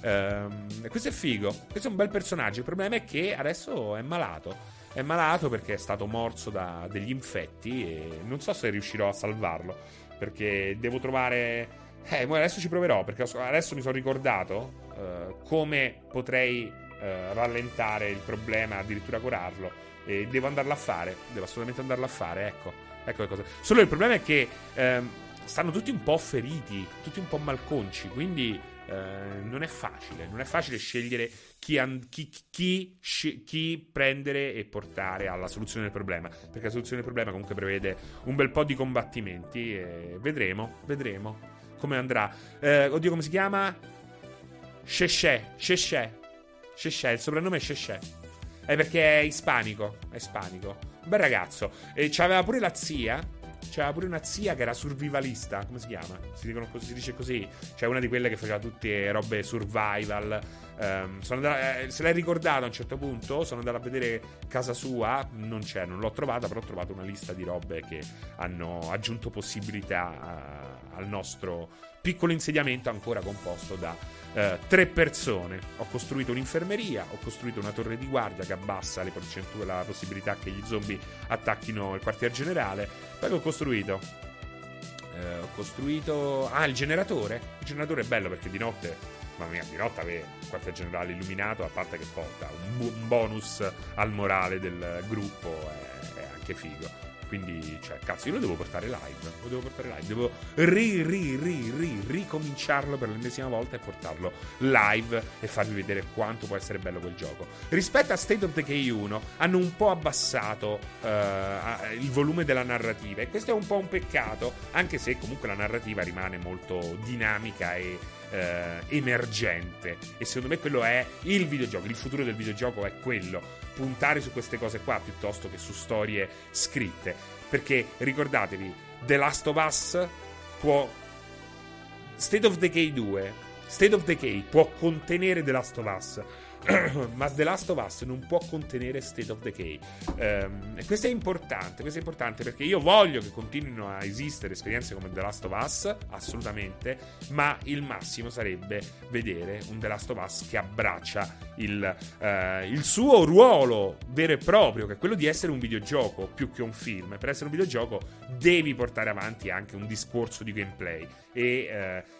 Um, questo è figo, questo è un bel personaggio. Il problema è che adesso è malato. È malato perché è stato morso da degli infetti e non so se riuscirò a salvarlo, perché devo trovare... Eh, adesso ci proverò, perché adesso mi sono ricordato uh, come potrei uh, rallentare il problema, addirittura curarlo, e devo andarla a fare, devo assolutamente andarla a fare, ecco, ecco le cose. Solo il problema è che um, stanno tutti un po' feriti, tutti un po' malconci, quindi... Uh, non è facile, non è facile scegliere chi, and- chi, chi, sci- chi prendere e portare alla soluzione del problema, perché la soluzione del problema comunque prevede un bel po' di combattimenti e vedremo, vedremo come andrà. Uh, oddio, come si chiama? Sheshe, Sheshe, Sheshe, il soprannome è Sheshe, è perché è ispanico, è ispanico, un bel ragazzo, e c'aveva pure la zia. C'era pure una zia che era survivalista. Come si chiama? Si, dicono così, si dice così. C'è una di quelle che faceva tutte robe survival. Um, sono andata, eh, se l'hai ricordato a un certo punto. Sono andato a vedere casa sua. Non c'è, non l'ho trovata, però ho trovato una lista di robe che hanno aggiunto possibilità a, al nostro piccolo insediamento, ancora composto da eh, tre persone. Ho costruito un'infermeria, ho costruito una torre di guardia che abbassa le percentu- la possibilità che gli zombie attacchino il quartier generale. Poi ho costruito eh, ho costruito ah il generatore. Il generatore è bello perché di notte, mamma mia, di notte aveva il quartier generale illuminato, a parte che porta un, bu- un bonus al morale del gruppo, è, è anche figo. Quindi, cioè, cazzo, io lo devo portare live. Lo devo portare live. Devo ri, ri, ri, ri, ricominciarlo per l'ennesima volta e portarlo live e farvi vedere quanto può essere bello quel gioco. Rispetto a State of Decay uno, hanno un po' abbassato uh, il volume della narrativa. E questo è un po' un peccato, anche se comunque la narrativa rimane molto dinamica e Uh, emergente, e secondo me quello è il videogioco, il futuro del videogioco è quello, puntare su queste cose qua piuttosto che su storie scritte, perché ricordatevi The Last of Us può State of Decay due State of Decay può contenere The Last of Us ma The Last of Us non può contenere State of Decay. Um, e questo è importante, questo è importante perché io voglio che continuino a esistere esperienze come The Last of Us, assolutamente, ma il massimo sarebbe vedere un The Last of Us che abbraccia il, uh, il suo ruolo vero e proprio, che è quello di essere un videogioco più che un film. Per essere un videogioco devi portare avanti anche un discorso di gameplay e... Uh,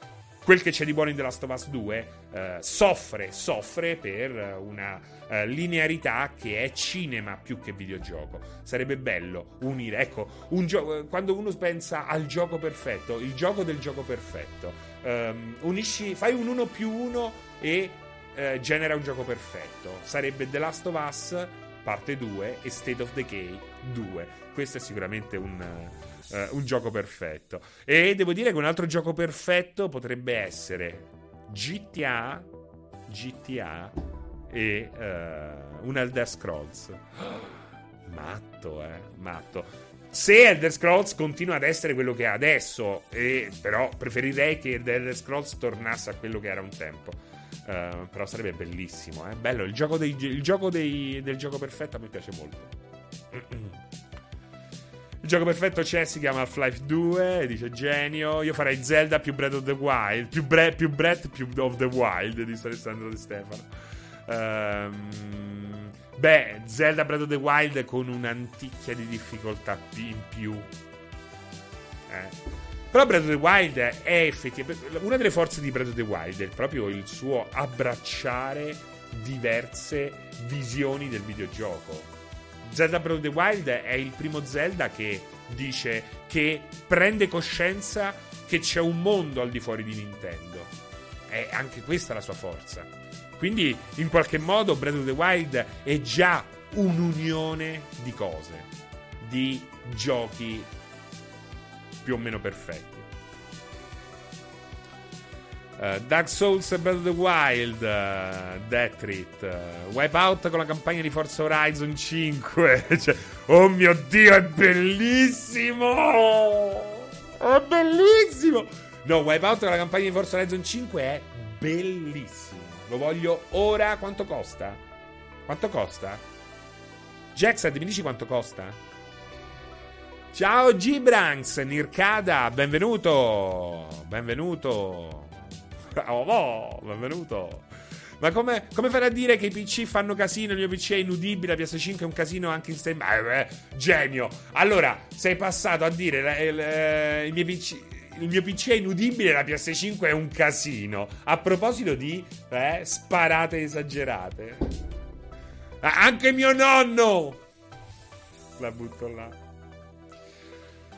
Quel che c'è di buono in The Last of Us due eh, soffre, soffre per una eh, linearità che è cinema più che videogioco. Sarebbe bello unire, ecco, un gio- quando uno pensa al gioco perfetto, il gioco del gioco perfetto, ehm, unisci, fai un uno più uno e eh, genera un gioco perfetto. Sarebbe The Last of Us parte due e State of Decay due. Questo è sicuramente un... Uh, un gioco perfetto. E devo dire che un altro gioco perfetto potrebbe essere G T A G T A e uh, un Elder Scrolls. Matto, eh matto se Elder Scrolls continua ad essere quello che è adesso, e però preferirei che Elder Scrolls tornasse a quello che era un tempo. Uh, però sarebbe bellissimo, eh? Bello il gioco, dei, il gioco dei, del gioco perfetto, a me piace molto. Il gioco perfetto c'è, si chiama Half-Life due, dice Genio. Io farei Zelda più Breath of the Wild, più, bre- più Breath più of the Wild, dice Alessandro Di Stefano. Um, beh, Zelda Breath of the Wild con un'anticchia di difficoltà in più. Eh. Però Breath of the Wild è effettivamente... Una delle forze di Breath of the Wild è proprio il suo abbracciare diverse visioni del videogioco. Zelda Breath of the Wild è il primo Zelda che dice, che prende coscienza che c'è un mondo al di fuori di Nintendo. È anche questa la sua forza. Quindi in qualche modo Breath of the Wild è già un'unione di cose, di giochi più o meno perfetti. Uh, Dark Souls e Breath of the Wild, uh, Death Rit, uh, Wipeout con la campagna di Forza Horizon cinque. Cioè, oh mio Dio, è bellissimo! È bellissimo! No, Wipeout con la campagna di Forza Horizon cinque è bellissimo. Lo voglio ora. Quanto costa? Quanto costa? Jackson, mi dici quanto costa? Ciao Gibranx, Nirkada, benvenuto! Benvenuto! Oh, oh, benvenuto. Ma come, come farà a dire che i P C fanno casino? Il mio P C è inudibile, la P S cinque è un casino anche in stand by. Eh, genio. Allora, sei passato a dire eh, il, mio P C, il mio P C è inudibile, la P S cinque è un casino. A proposito di eh, sparate esagerate, ah, anche mio nonno la butto là.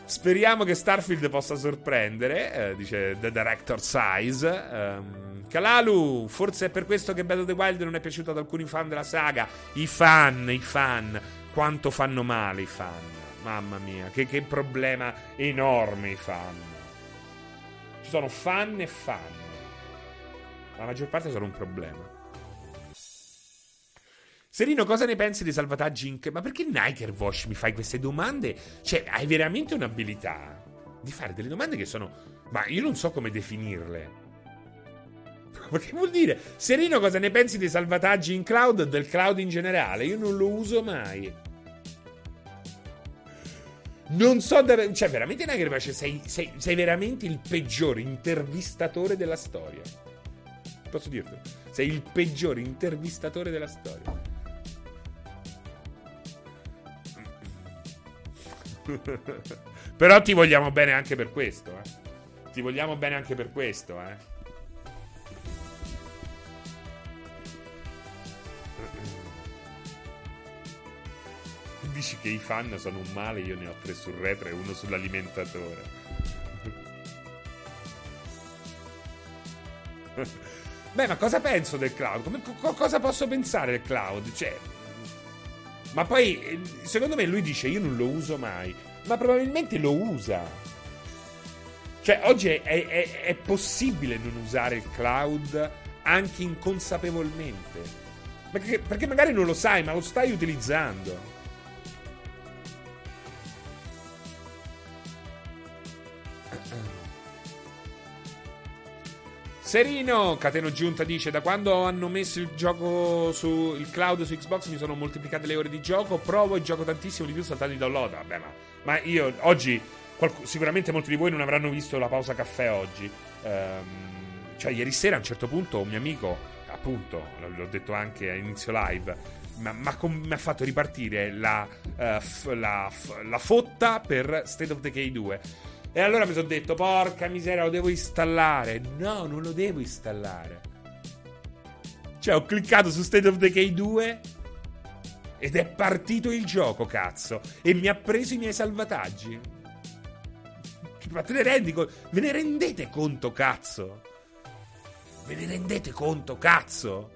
Speriamo che Starfield possa sorprendere, eh, dice The Director Size. Um, Kalalu, forse è per questo che Breath of the Wild non è piaciuto ad alcuni fan della saga. I fan, i fan, quanto fanno male i fan. Mamma mia, che, che problema enorme i fan. Ci sono fan e fan. La maggior parte sono un problema. Serino, cosa ne pensi dei salvataggi in... Ma perché Niker Wash mi fai queste domande? Cioè, hai veramente un'abilità di fare delle domande che sono... Ma io non so come definirle. Ma che vuol dire? Serino, cosa ne pensi dei salvataggi in cloud, del cloud in generale? Io non lo uso mai. Non so da... Cioè, veramente Niker Wash, sei, sei, sei veramente il peggior intervistatore della storia. Posso dirtelo? Sei il peggior intervistatore della storia. Però ti vogliamo bene anche per questo, eh. Ti vogliamo bene anche per questo, eh. Dici che i fan sono un male, io ne ho tre sul retro e uno sull'alimentatore. Beh, ma cosa penso del cloud? Come, co- cosa posso pensare del cloud? Cioè, ma poi, secondo me lui dice io non lo uso mai, ma probabilmente lo usa. Cioè, oggi è, è, è possibile non usare il cloud anche inconsapevolmente, perché, perché magari non lo sai, ma lo stai utilizzando. Serino, Cateno Giunta dice: da quando hanno messo il gioco su il cloud su Xbox mi sono moltiplicate le ore di gioco, provo e gioco tantissimo di più saltato di download. Vabbè, ma, ma io oggi qualc- sicuramente molti di voi non avranno visto la pausa caffè oggi. Ehm, cioè ieri sera a un certo punto un mio amico, appunto, l'ho detto anche a inizio live, ma, ma com- mi ha fatto ripartire la, uh, f- la, f- la fotta per State of Decay due. E allora mi sono detto, porca miseria, lo devo installare. No, non lo devo installare. Cioè, ho cliccato su State of Decay due ed è partito il gioco, cazzo. E mi ha preso i miei salvataggi. Ma te ne rendi conto? Ve ne rendete conto, cazzo? Ve ne rendete conto, cazzo?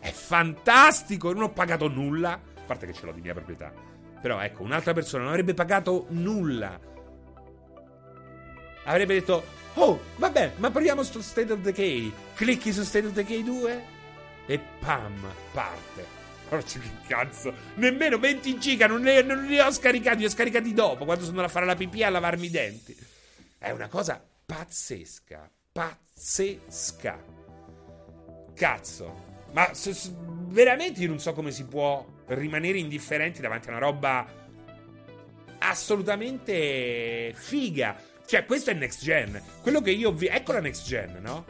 È fantastico, non ho pagato nulla. A parte che ce l'ho di mia proprietà. Però, ecco, un'altra persona non avrebbe pagato nulla. Avrebbe detto, oh, vabbè, ma proviamo su State of Decay. Clicchi su State of Decay due e pam, parte. Che cazzo, nemmeno venti giga non li, non li ho scaricati, li ho scaricati dopo, quando sono a fare la pipì a lavarmi i denti. È una cosa pazzesca, pazzesca. Cazzo, ma se, se, veramente io non so come si può rimanere indifferenti davanti a una roba assolutamente figa. Cioè, questo è next gen. Quello che io vi... Ecco la next gen, no?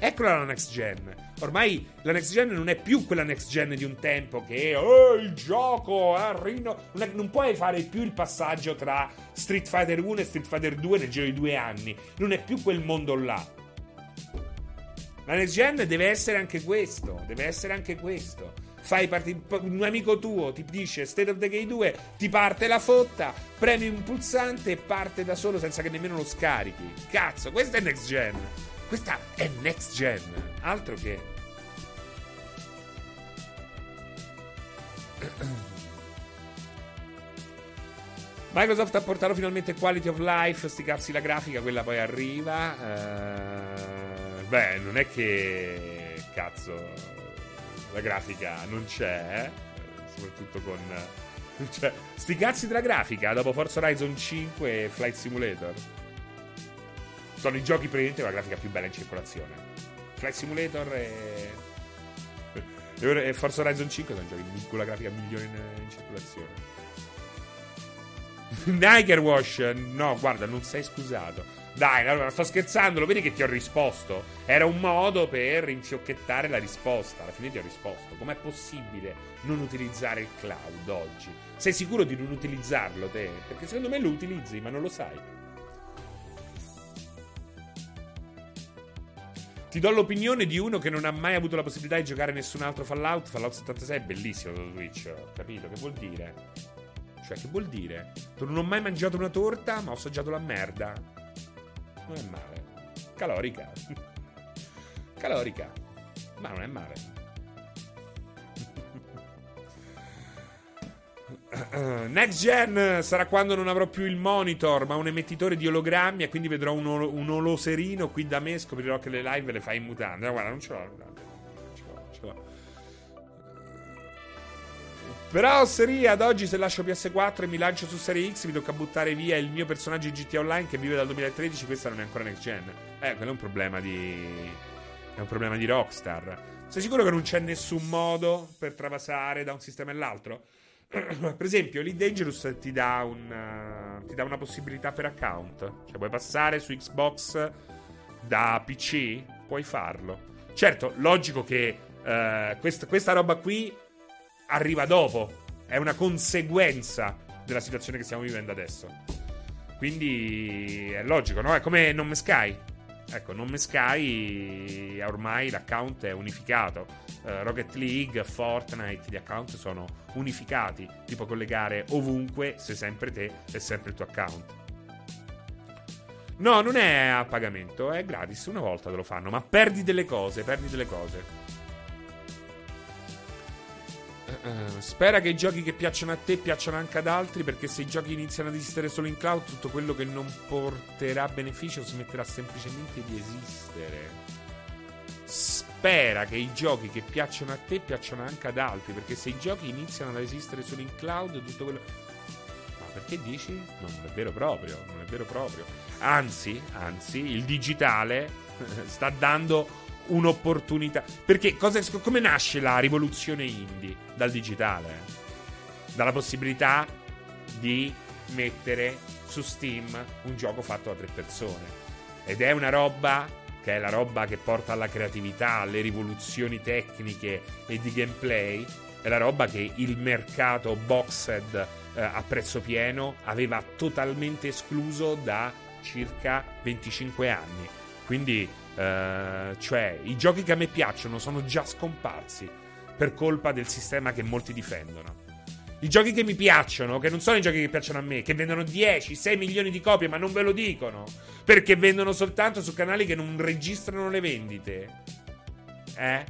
Eccola la next gen. Ormai la next gen non è più quella next gen di un tempo che... Oh, il gioco! Eh, rino... Non puoi fare più il passaggio tra Street Fighter uno e Street Fighter due nel giro di due anni. Non è più quel mondo là. La next gen deve essere anche questo. Deve essere anche questo. Fai parti... Un amico tuo ti dice State of Decay due, ti parte la fotta, premi un pulsante e parte da solo senza che nemmeno lo scarichi. Cazzo, questa è next gen. Questa è next gen. Altro che... Microsoft ha portato finalmente Quality of Life. Sti cazzi la grafica, quella poi arriva. Uh, beh, non è che cazzo la grafica non c'è, eh? Soprattutto con cioè, sti cazzi della grafica dopo Forza Horizon cinque e Flight Simulator. Sono i giochi praticamente con la grafica più bella in circolazione. Flight Simulator e e Forza Horizon cinque sono i giochi con la grafica migliore in, in circolazione. Niger Wash, no, guarda, non sei scusato. Dai, allora sto scherzando, lo vedi che ti ho risposto. Era un modo per infiocchettare la risposta. Alla fine ti ho risposto. Com'è possibile non utilizzare il cloud oggi? Sei sicuro di non utilizzarlo te? Perché secondo me lo utilizzi, ma non lo sai. Ti do l'opinione di uno che non ha mai avuto la possibilità di giocare nessun altro Fallout. Fallout settantasei è bellissimo su Twitch, ho capito, che vuol dire? Cioè, che vuol dire? Non ho mai mangiato una torta, ma ho assaggiato la merda. Non è male. Calorica. Calorica. Ma non è male. Next Gen sarà quando non avrò più il monitor, ma un emettitore di ologrammi, e quindi vedrò un, ol- un oloserino qui da me. Scoprirò che le live le fai in mutande. No, guarda, non ce l'ho la mutande. Non ce l'ho, non ce l'ho. Però serie ad oggi, se lascio P S quattro e mi lancio su Serie X, mi tocca buttare via il mio personaggio in G T A Online che vive dal duemilatredici. Questa non è ancora next gen. Eh, quello è un problema di... è un problema di Rockstar. Sei sicuro che non c'è nessun modo per travasare da un sistema all'altro? Per esempio, Elite Dangerous ti dà un... ti dà una possibilità per account. Cioè, puoi passare su Xbox da P C? Puoi farlo. Certo, logico che eh, quest- questa roba qui arriva dopo, è una conseguenza della situazione che stiamo vivendo adesso, quindi è logico, no? È come Non Me Sky. Ecco, Non Me Sky ormai l'account è unificato. uh, Rocket League, Fortnite, gli account sono unificati, ti puoi collegare ovunque, sei sempre te, è sempre il tuo account. No, non è a pagamento, è gratis, una volta te lo fanno, ma perdi delle cose, perdi delle cose. Uh, spera che i giochi che piacciono a te piacciono anche ad altri, perché se i giochi iniziano ad esistere solo in cloud, tutto quello che non porterà beneficio smetterà semplicemente di esistere. Spera che i giochi che piacciono a te piacciono anche ad altri, perché se i giochi iniziano ad esistere solo in cloud, tutto quello... Ma perché dici? No, non è vero proprio, non è vero proprio. Anzi, anzi, il digitale sta dando un'opportunità. Perché cosa, come nasce la rivoluzione indie? Dal digitale, dalla possibilità di mettere su Steam un gioco fatto da tre persone, ed è una roba che è la roba che porta alla creatività, alle rivoluzioni tecniche e di gameplay. È la roba che il mercato boxed eh, a prezzo pieno aveva totalmente escluso da circa venticinque anni. Quindi Uh, cioè, i giochi che a me piacciono sono già scomparsi per colpa del sistema che molti difendono. I giochi che mi piacciono, che non sono i giochi che piacciono a me, che vendono dieci, sei milioni di copie ma non ve lo dicono, perché vendono soltanto su canali che non registrano le vendite. Eh?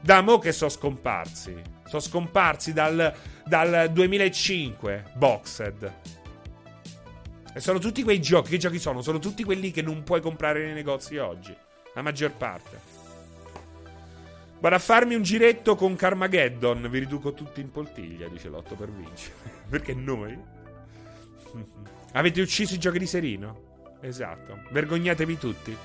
Da mo' che sono scomparsi. Sono scomparsi dal, dal duemilacinque boxed. E sono tutti quei giochi. Che giochi sono? Sono tutti quelli che non puoi comprare nei negozi oggi, la maggior parte. Vado a farmi un giretto con Carmageddon, vi riduco tutti in poltiglia, dice Lotto per vincere. Perché noi avete ucciso i giochi di Serino. Esatto, vergognatevi tutti.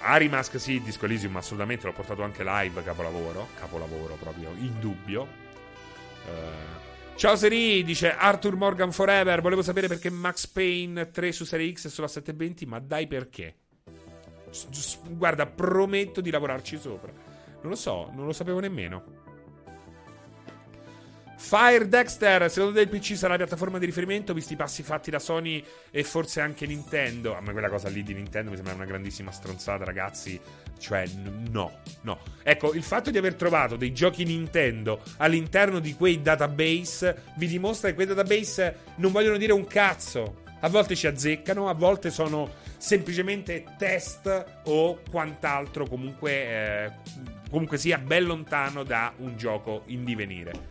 Arimask sì, Disco Elysium assolutamente, l'ho portato anche live, capolavoro, capolavoro proprio, indubbio. Ehm Ciao Seri, dice Arthur Morgan Forever. Volevo sapere perché Max Payne tre su Serie X è solo a settecentoventi, ma dai, perché? Guarda, prometto di lavorarci sopra. Non lo so, non lo sapevo nemmeno. Fire Dexter, secondo te il P C sarà la piattaforma di riferimento, visti i passi fatti da Sony e forse anche Nintendo? A me quella cosa lì di Nintendo mi sembra una grandissima stronzata, ragazzi. Cioè, no, no. Ecco, il fatto di aver trovato dei giochi Nintendo all'interno di quei database vi dimostra che quei database non vogliono dire un cazzo. A volte ci azzeccano, a volte sono semplicemente test o quant'altro, comunque, eh, comunque sia ben lontano da un gioco in divenire.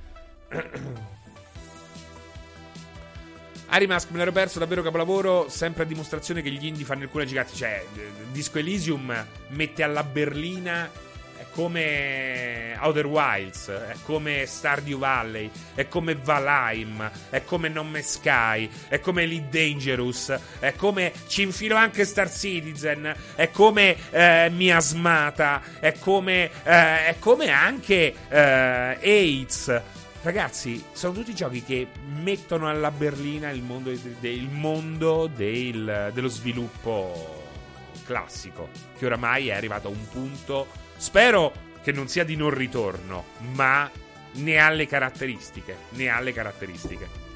Arimask, me l'ero perso, davvero capolavoro, sempre a dimostrazione che gli indie fanno il culo ai giganti. Cioè, Disco Elysium mette alla berlina, è come Outer Wilds, è come Stardew Valley, è come Valheim, è come No Man's Sky, è come Elite Dangerous, è come, ci infilo anche Star Citizen, è come eh, Miasmata, è come eh, è come anche eh, AIDS. Ragazzi, sono tutti giochi che mettono alla berlina il mondo, de, de, il mondo del, dello sviluppo classico, che oramai è arrivato a un punto, spero che non sia di non ritorno, ma ne ha le caratteristiche, ne ha le caratteristiche.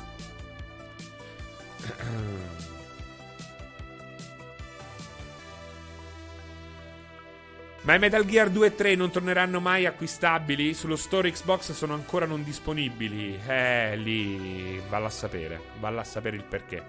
Ma i Metal Gear due e tre non torneranno mai acquistabili? Sullo store Xbox sono ancora non disponibili. Eh, lì... Valla a sapere. Valla a sapere il perché.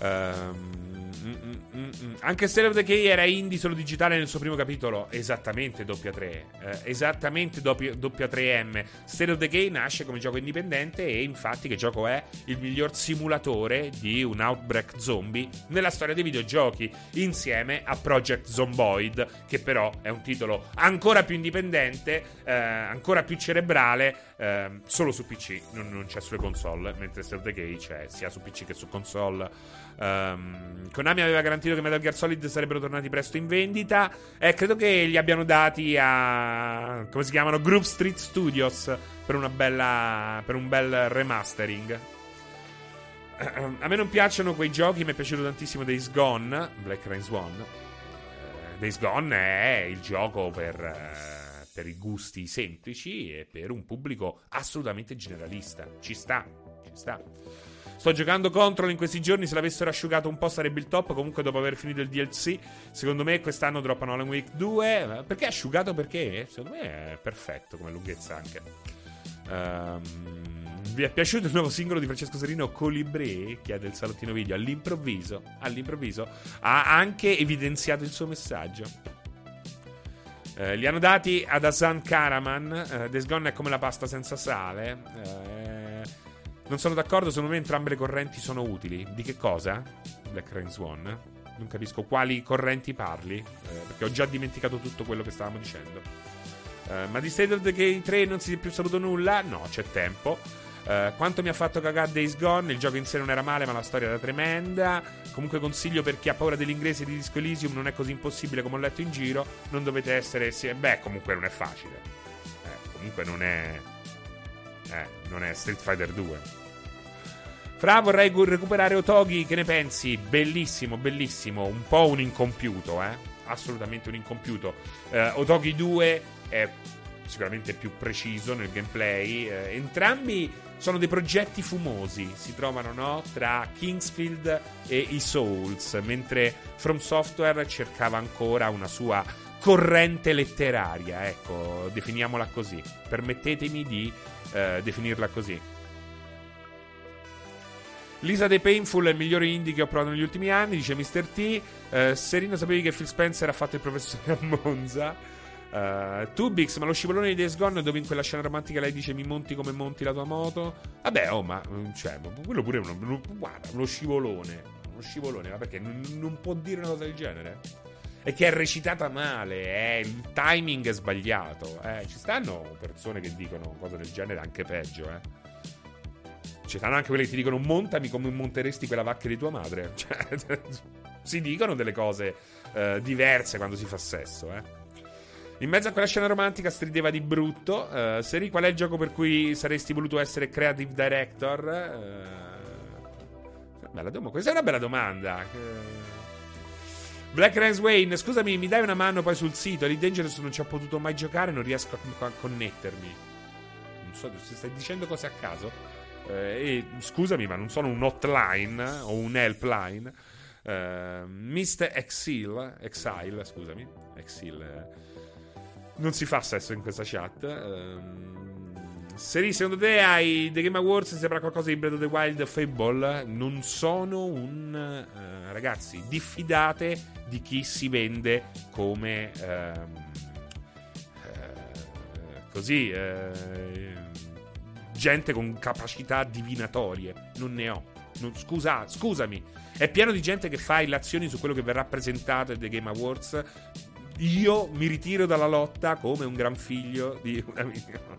Ehm... Mm, mm, mm, mm. Anche State of Decay era indie solo digitale nel suo primo capitolo. Esattamente, doppia tre. Eh, esattamente, doppia, doppia tre M. State of Decay nasce come gioco indipendente e infatti che gioco è? Il miglior simulatore di un outbreak zombie nella storia dei videogiochi, insieme a Project Zomboid, che però è un titolo ancora più indipendente, eh, ancora più cerebrale, eh, solo su P C, non, non c'è sulle console, mentre State of Decay c'è sia su P C che su console. Um, Konami aveva garantito che Metal Gear Solid sarebbero tornati presto in vendita. E eh, credo che li abbiano dati a, come si chiamano, Group Street Studios, per una bella, per un bel remastering. A me non piacciono quei giochi. Mi è piaciuto tantissimo Days Gone, Black Rain Swan. Days Gone è il gioco per... per i gusti semplici e per un pubblico assolutamente generalista. Ci sta, ci sta. Sto giocando Control in questi giorni, se l'avessero asciugato un po' sarebbe il top. Comunque dopo aver finito il D L C, secondo me quest'anno droppano Alan Wake due. Perché asciugato? Perché secondo me è perfetto come lunghezza anche. Um, vi è piaciuto il nuovo singolo di Francesco Serino, Colibri? Chiede il salottino video. All'improvviso, all'improvviso ha anche evidenziato il suo messaggio. Eh, li hanno dati ad Hasan Karaman. eh, Days Gone è come la pasta senza sale. eh, Non sono d'accordo, secondo me entrambe le correnti sono utili. Di che cosa? Black Rain Swan. Non capisco quali correnti parli, eh, perché ho già dimenticato tutto quello che stavamo dicendo. eh, Ma di State of Decay tre non si è più saluto nulla? No, c'è tempo. Uh, quanto mi ha fatto cagare Days Gone? Il gioco in sé non era male, ma la storia era tremenda. Comunque consiglio per chi ha paura dell'inglese di Disco Elysium, non è così impossibile come ho letto in giro. Non dovete essere... Sì, beh, comunque non è facile. Eh, comunque non è... Eh, non è Street Fighter due. Fra, vorrei recuperare Otogi, che ne pensi? Bellissimo, bellissimo. Un po' un incompiuto, eh. Assolutamente un incompiuto. Uh, Otogi due è sicuramente più preciso nel gameplay. Uh, entrambi... sono dei progetti fumosi, si trovano, no? Tra Kingsfield e i Souls, mentre From Software cercava ancora una sua corrente letteraria, ecco, definiamola così, permettetemi di eh, definirla così. Lisa De Painful è il migliore indie che ho provato negli ultimi anni, dice mister T. eh, Serino, sapevi che Phil Spencer ha fatto il professore a Monza? Uh, Tubix, ma lo scivolone di Days Gone dove in quella scena romantica lei dice mi monti come monti la tua moto? Vabbè, oh, ma cioè, quello pure è uno, guarda, uno scivolone, uno scivolone, ma perché non, non può dire una cosa del genere? È che è recitata male, eh, il timing è sbagliato, eh. Ci stanno persone che dicono cose del genere anche peggio, eh. Ci stanno anche quelle che ti dicono montami come monteresti quella vacca di tua madre, cioè, si dicono delle cose eh, diverse quando si fa sesso, eh. In mezzo a quella scena romantica strideva di brutto. uh, Seri, qual è il gioco per cui saresti voluto essere creative director? Uh, bella domanda. Questa è una bella domanda. uh, Black Rance Wayne, scusami, mi dai una mano poi sul sito? Elite Dangerous non ci ho potuto mai giocare, non riesco a, a connettermi. Non so se stai dicendo cose a caso. uh, e, Scusami, ma non sono un hotline o un helpline. uh, mister Exile Exile, scusami, Exile. Non si fa sesso in questa chat. um, Seri, secondo te ai The Game Awards sembra qualcosa di Breath of the Wild Fable? Non sono un... Uh, ragazzi, diffidate di chi si vende come uh, uh, così uh, gente con capacità divinatorie. Non ne ho. no, scusa, scusami, è pieno di gente che fa illazioni su quello che verrà presentato ai The Game Awards. Io mi ritiro dalla lotta come un gran figlio di un amico.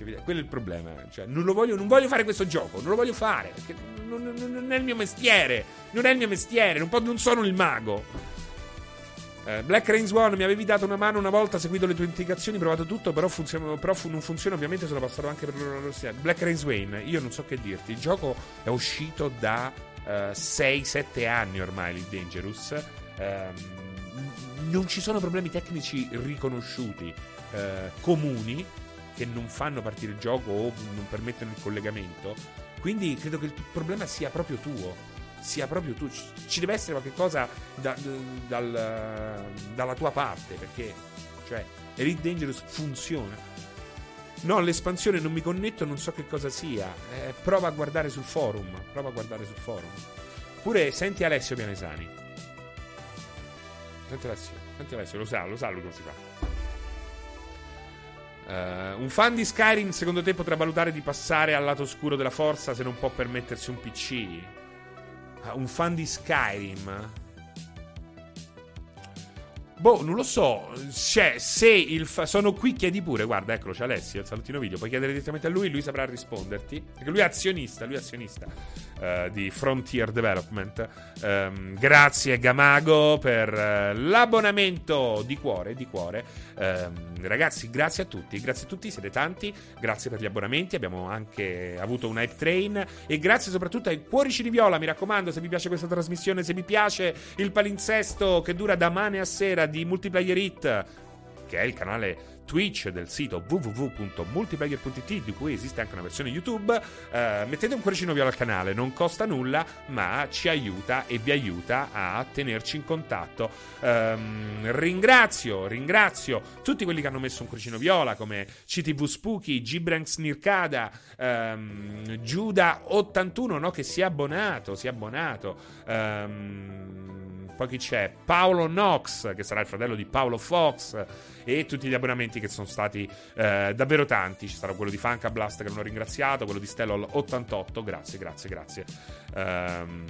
Quello è il problema, cioè, non, lo voglio, non voglio fare questo gioco, non lo voglio fare, perché non, non, non è il mio mestiere, non è il mio mestiere, non, non sono il mago. eh, Black Rain Swan, mi avevi dato una mano una volta, seguito le tue indicazioni, provato tutto, però, funziona, però fu, non funziona, ovviamente sono passato anche per la Russia. Black Rain Swan, io non so che dirti, il gioco è uscito da uh, sei sette anni ormai, Elite Dangerous. Um, non ci sono problemi tecnici riconosciuti uh, comuni che non fanno partire il gioco o non permettono il collegamento, quindi credo che il problema sia proprio tuo, sia proprio tu, ci deve essere qualche cosa da, dal, dalla tua parte, perché cioè Elite Dangerous funziona. No, l'espansione non mi connetto, non so che cosa sia, eh, prova a guardare sul forum, prova a guardare sul forum, pure senti Alessio Pianesani, senti Alessio, senti Alessio, lo sa, lo sa lui come si fa. Uh, un fan di Skyrim secondo te potrà valutare di passare al lato oscuro della forza se non può permettersi un P C? Uh, un fan di Skyrim? Boh, non lo so. C'è, se il fa- sono qui, chiedi pure. Guarda, eccolo, c'è Alessio, il salutino video. Puoi chiedere direttamente a lui, lui saprà risponderti. Perché lui è azionista, lui è azionista uh, di Frontier Development. Um, grazie Gamago per uh, l'abbonamento di cuore, di cuore. Um, ragazzi, grazie a tutti, grazie a tutti, siete tanti. Grazie per gli abbonamenti, abbiamo anche avuto un hype train. E grazie soprattutto ai cuorici di viola, mi raccomando, se vi piace questa trasmissione, se vi piace il palinsesto che dura da mane a sera di Multiplayer It, che è il canale Twitch del sito w w w punto multiplayer punto i t, di cui esiste anche una versione YouTube. Eh, mettete un cuoricino viola al canale, non costa nulla, ma ci aiuta e vi aiuta a tenerci in contatto. Eh, ringrazio, ringrazio tutti quelli che hanno messo un cuoricino viola, come C T V Spooky, Gibranx Nirkada, ehm, Giuda ottantuno, no, che si è abbonato, si è abbonato. Ehm, poi chi c'è? Paolo Nox, che sarà il fratello di Paolo Fox, e tutti gli abbonamenti che sono stati eh, davvero tanti. Ci sarà quello di Funkablast che non ho ringraziato, quello di Stellol ottantotto, grazie, grazie, grazie. Ehm...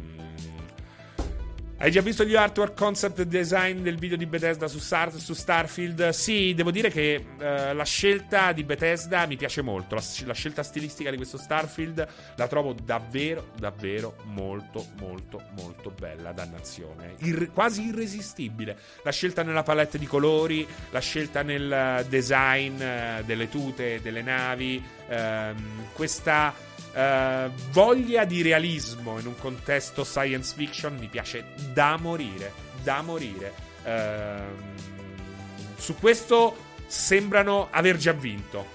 Hai già visto gli artwork concept design del video di Bethesda su, Star- su Starfield? Sì, devo dire che eh, la scelta di Bethesda mi piace molto, la, la scelta stilistica di questo Starfield la trovo davvero, davvero molto, molto, molto bella, dannazione. Ir- quasi irresistibile. La scelta nella palette di colori, la scelta nel design eh, delle tute, delle navi, ehm, questa... Uh, voglia di realismo in un contesto science fiction mi piace da morire, da morire. Uh, su questo sembrano aver già vinto,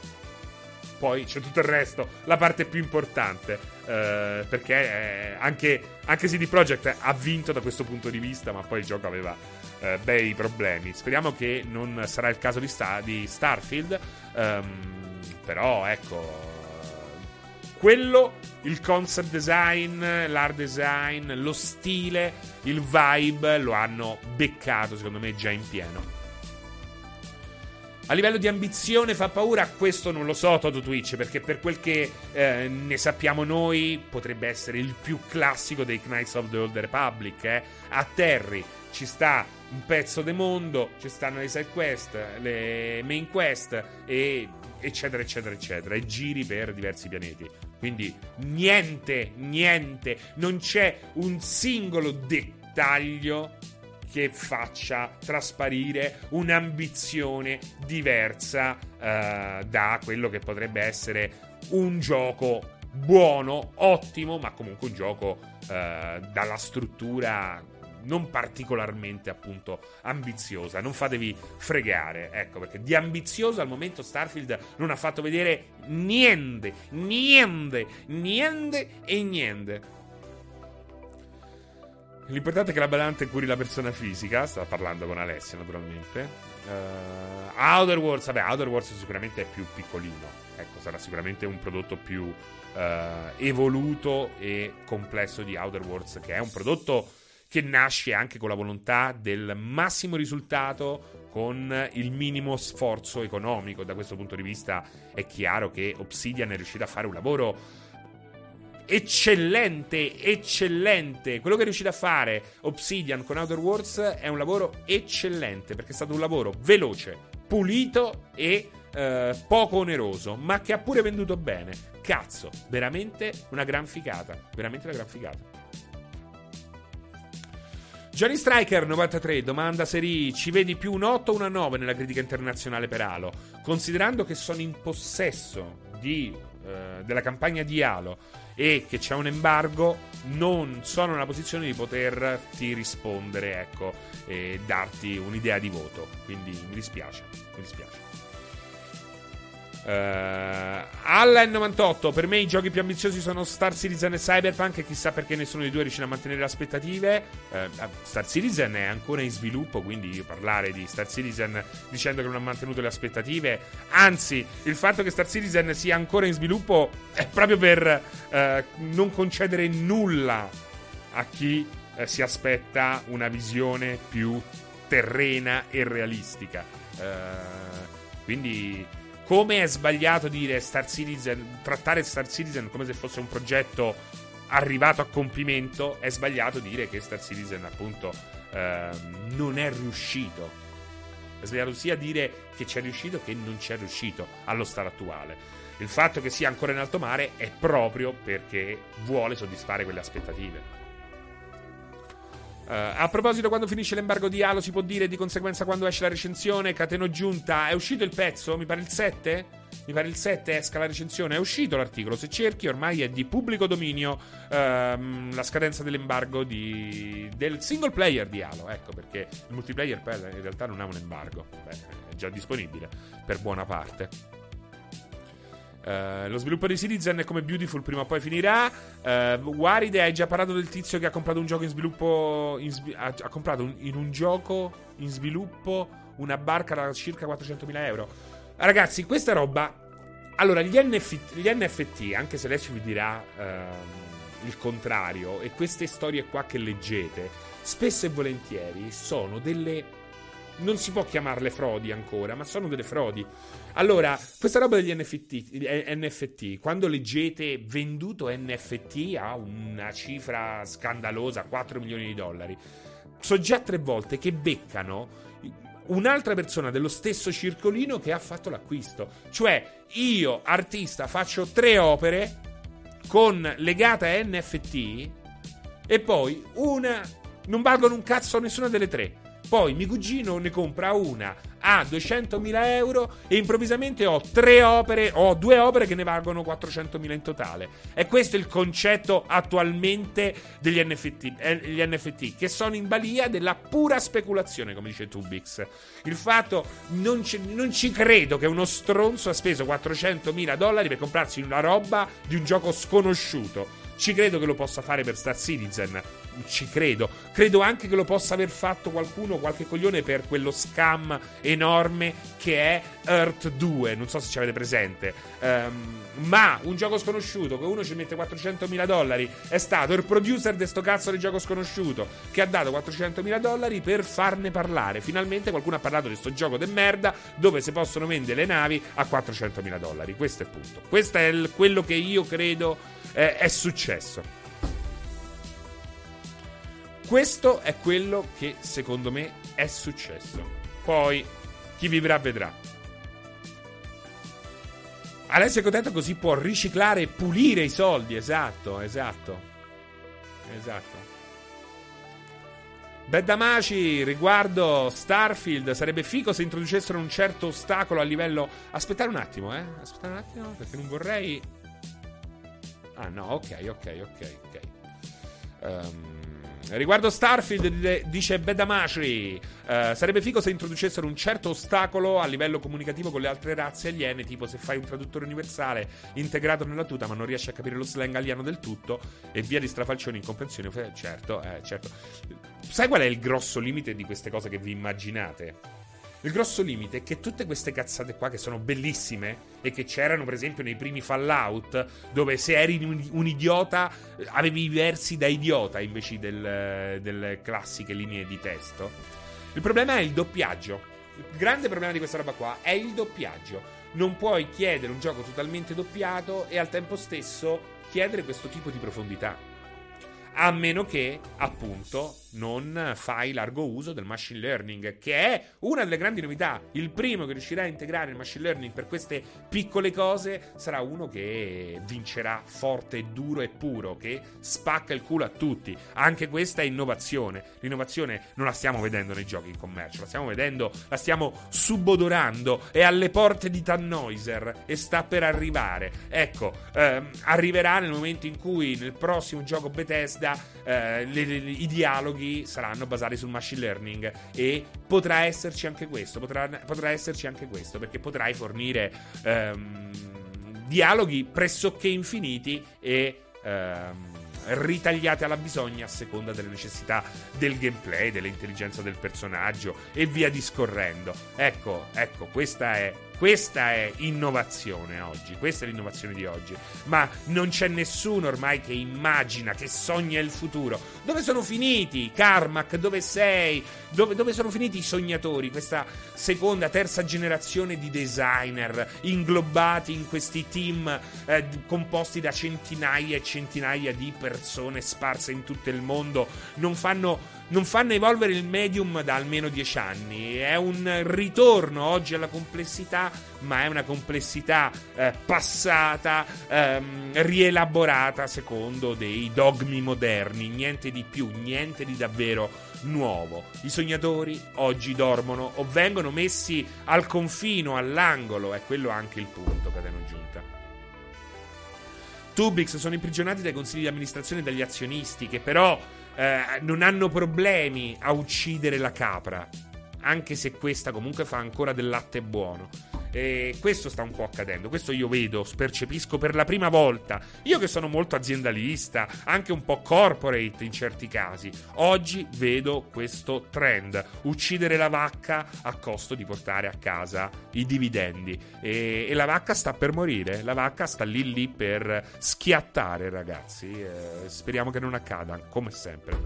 poi c'è tutto il resto, la parte più importante, uh, perché eh, anche, anche C D Projekt ha vinto da questo punto di vista, ma poi il gioco aveva uh, bei problemi. Speriamo che non sarà il caso di, Star- di Starfield, um, però ecco, quello, il concept design, l'art design, lo stile, il vibe lo hanno beccato secondo me già in pieno. A livello di ambizione fa paura? Questo non lo so, Toto Twitch, perché per quel che eh, ne sappiamo noi potrebbe essere il più classico dei Knights of the Old Republic. eh? A Terry ci sta un pezzo de mondo, ci stanno le side quest, le main quest e eccetera eccetera eccetera, e giri per diversi pianeti, quindi niente, niente, non c'è un singolo dettaglio che faccia trasparire un'ambizione diversa eh, da quello che potrebbe essere un gioco buono, ottimo, ma comunque un gioco eh, dalla struttura non particolarmente appunto ambiziosa. Non fatevi fregare, ecco, perché di ambizioso al momento Starfield non ha fatto vedere niente, niente, niente e niente. L'importante è che la badante curi la persona fisica. Stava parlando con Alessio, naturalmente. uh, Outer Worlds, vabbè, Outer Worlds sicuramente è più piccolino, ecco, sarà sicuramente un prodotto più uh, evoluto e complesso di Outer Worlds, che è un prodotto che nasce anche con la volontà del massimo risultato con il minimo sforzo economico. Da questo punto di vista è chiaro che Obsidian è riuscita a fare un lavoro eccellente, eccellente. Quello che è riuscito a fare Obsidian con Outer Worlds è un lavoro eccellente, perché è stato un lavoro veloce, pulito e eh, poco oneroso, ma che ha pure venduto bene. Cazzo, veramente una gran figata, veramente una gran figata. Johnny Striker novantatré domanda se Ri ci vedi più un otto o una nove nella critica internazionale per Halo, considerando che sono in possesso di, eh, della campagna di Halo e che c'è un embargo, non sono nella posizione di poterti rispondere, ecco, e darti un'idea di voto, quindi mi dispiace, mi dispiace. Uh, alla novantotto per me i giochi più ambiziosi sono Star Citizen e Cyberpunk, e chissà perché nessuno dei due riesce a mantenere le aspettative. uh, Star Citizen è ancora in sviluppo, quindi io parlare di Star Citizen dicendo che non ha mantenuto le aspettative, anzi il fatto che Star Citizen sia ancora in sviluppo è proprio per uh, non concedere nulla a chi uh, si aspetta una visione più terrena e realistica. Uh, quindi come è sbagliato dire Star Citizen, trattare Star Citizen come se fosse un progetto arrivato a compimento, è sbagliato dire che Star Citizen appunto eh, non è riuscito, è sbagliato sia dire che c'è riuscito che non c'è riuscito allo stato attuale. Il fatto che sia ancora in alto mare è proprio perché vuole soddisfare quelle aspettative. Uh, a proposito, quando finisce l'embargo di Halo si può dire di conseguenza quando esce la recensione? Cateno Giunta, è uscito il pezzo? Mi pare il sette? Mi pare il sette esca la recensione, è uscito l'articolo, se cerchi ormai è di pubblico dominio ehm, la scadenza dell'embargo di... del single player di Halo, ecco perché il multiplayer in realtà non ha un embargo. Beh, è già disponibile per buona parte. Uh, lo sviluppo di Citizen è come Beautiful, prima o poi finirà. uh, Waride, hai già parlato del tizio che ha comprato un gioco in sviluppo in svi- ha, ha comprato un, in un gioco in sviluppo una barca da circa quattrocentomila euro. Ragazzi, questa roba, allora gli, N F- gli N F T, anche se lei ci vi dirà uh, il contrario, e queste storie qua che leggete spesso e volentieri sono delle... non si può chiamarle frodi ancora, ma sono delle frodi. Allora, questa roba degli N F T, N F T, quando leggete venduto N F T a una cifra scandalosa, quattro milioni di dollari, so già tre volte che beccano un'altra persona dello stesso circolino che ha fatto l'acquisto. Cioè, io, artista, faccio tre opere con legata a N F T e poi una... non valgono un cazzo nessuna delle tre. Poi mio cugino ne compra una a duecentomila euro e improvvisamente ho tre opere, ho due opere che ne valgono quattrocentomila in totale. E questo è il concetto attualmente degli N F T, eh, gli N F T, che sono in balia della pura speculazione, come dice Tubix. Il fatto, non ci, non ci credo che uno stronzo ha speso quattrocentomila dollari per comprarsi una roba di un gioco sconosciuto. Ci credo che lo possa fare per Star Citizen, ci credo. Credo anche che lo possa aver fatto qualcuno, qualche coglione, per quello scam enorme che è Earth due, non so se ci avete presente. Um, ma un gioco sconosciuto che uno ci mette quattrocentomila dollari, è stato il producer di sto cazzo di gioco sconosciuto che ha dato quattrocentomila dollari per farne parlare. Finalmente qualcuno ha parlato di sto gioco de merda dove si possono vendere le navi a quattrocentomila dollari. Questo è il punto, questo è il, quello che io credo eh, è successo. Questo è quello che secondo me è successo. Poi chi vivrà vedrà. Alessio è contento così può riciclare e pulire i soldi. Esatto, esatto, esatto. Bedamaci, riguardo Starfield, sarebbe figo se introducessero un certo ostacolo a livello... Aspettate un attimo, eh. Aspettate un attimo, perché non vorrei... Ah no, ok, ok, ok, ok. Um... Riguardo Starfield, dice Bedamashi, eh, sarebbe figo se introducessero un certo ostacolo a livello comunicativo con le altre razze aliene, tipo se fai un traduttore universale integrato nella tuta ma non riesci a capire lo slang alieno del tutto e via di strafalcioni, incomprensioni. Certo, eh, certo. Sai qual è il grosso limite di queste cose che vi immaginate? Il grosso limite è che tutte queste cazzate qua, che sono bellissime e che c'erano per esempio nei primi Fallout, dove se eri un, un idiota avevi i versi da idiota invece del, delle classiche linee di testo. Il problema è il doppiaggio. Il grande problema di questa roba qua è il doppiaggio. Non puoi chiedere un gioco totalmente doppiato e al tempo stesso chiedere questo tipo di profondità, a meno che appunto non fai largo uso del machine learning, che è una delle grandi novità. Il primo che riuscirà a integrare il machine learning per queste piccole cose sarà uno che vincerà forte, duro e puro, che spacca il culo a tutti. Anche questa è innovazione. L'innovazione non la stiamo vedendo nei giochi in commercio, la stiamo vedendo, la stiamo subodorando, è alle porte di Tannhäuser e sta per arrivare. Ecco, ehm, arriverà nel momento in cui nel prossimo gioco Bethesda eh, le, le, i dialoghi saranno basati sul machine learning, e potrà esserci anche questo, potrà, potrà esserci anche questo, perché potrai fornire ehm, dialoghi pressoché infiniti e ehm, ritagliati alla bisogna a seconda delle necessità del gameplay, dell'intelligenza del personaggio e via discorrendo. Ecco, ecco, questa è Questa è innovazione oggi, questa è l'innovazione di oggi. Ma non c'è nessuno ormai che immagina, che sogna il futuro. Dove sono finiti, Carmack? Dove sei? Dove, dove sono finiti i sognatori? Questa seconda, terza generazione di designer inglobati in questi team eh, composti da centinaia e centinaia di persone sparse in tutto il mondo. Non fanno... Non fanno evolvere il medium da almeno dieci anni. È un ritorno oggi alla complessità, ma è una complessità eh, passata, ehm, rielaborata secondo dei dogmi moderni. Niente di più, niente di davvero nuovo. I sognatori oggi dormono o vengono messi al confino, all'angolo. È quello anche il punto che hanno giunta. Tubix sono imprigionati dai consigli di amministrazione e dagli azionisti, che però eh, non hanno problemi a uccidere la capra, anche se questa comunque fa ancora del latte buono. E questo sta un po' accadendo, questo io vedo, percepisco per la prima volta. Io che sono molto aziendalista, anche un po' corporate in certi casi, oggi vedo questo trend: uccidere la vacca a costo di portare a casa i dividendi. E, e la vacca sta per morire, la vacca sta lì lì per schiattare, ragazzi. Eh, speriamo che non accada, come sempre.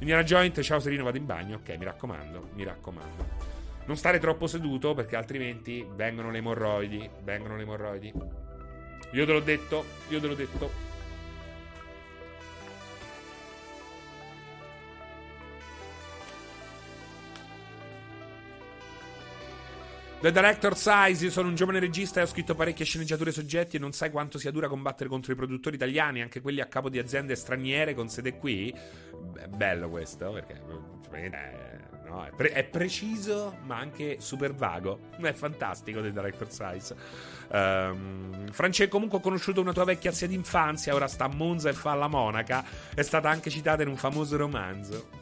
Indiana Joint, ciao Serino, vado in bagno. Ok, mi raccomando, mi raccomando. Non stare troppo seduto, perché altrimenti vengono le emorroidi. Vengono le emorroidi. Io te l'ho detto, io te l'ho detto. The Director Size, io sono un giovane regista e ho scritto parecchie sceneggiature e soggetti, e non sai quanto sia dura combattere contro i produttori italiani, anche quelli a capo di aziende straniere con sede qui. Beh, bello questo, perché no, è, pre- è preciso ma anche super vago. È fantastico The Director Size. Um, Francesco, comunque ho conosciuto una tua vecchia zia d'infanzia, ora sta a Monza e fa la monaca, è stata anche citata in un famoso romanzo.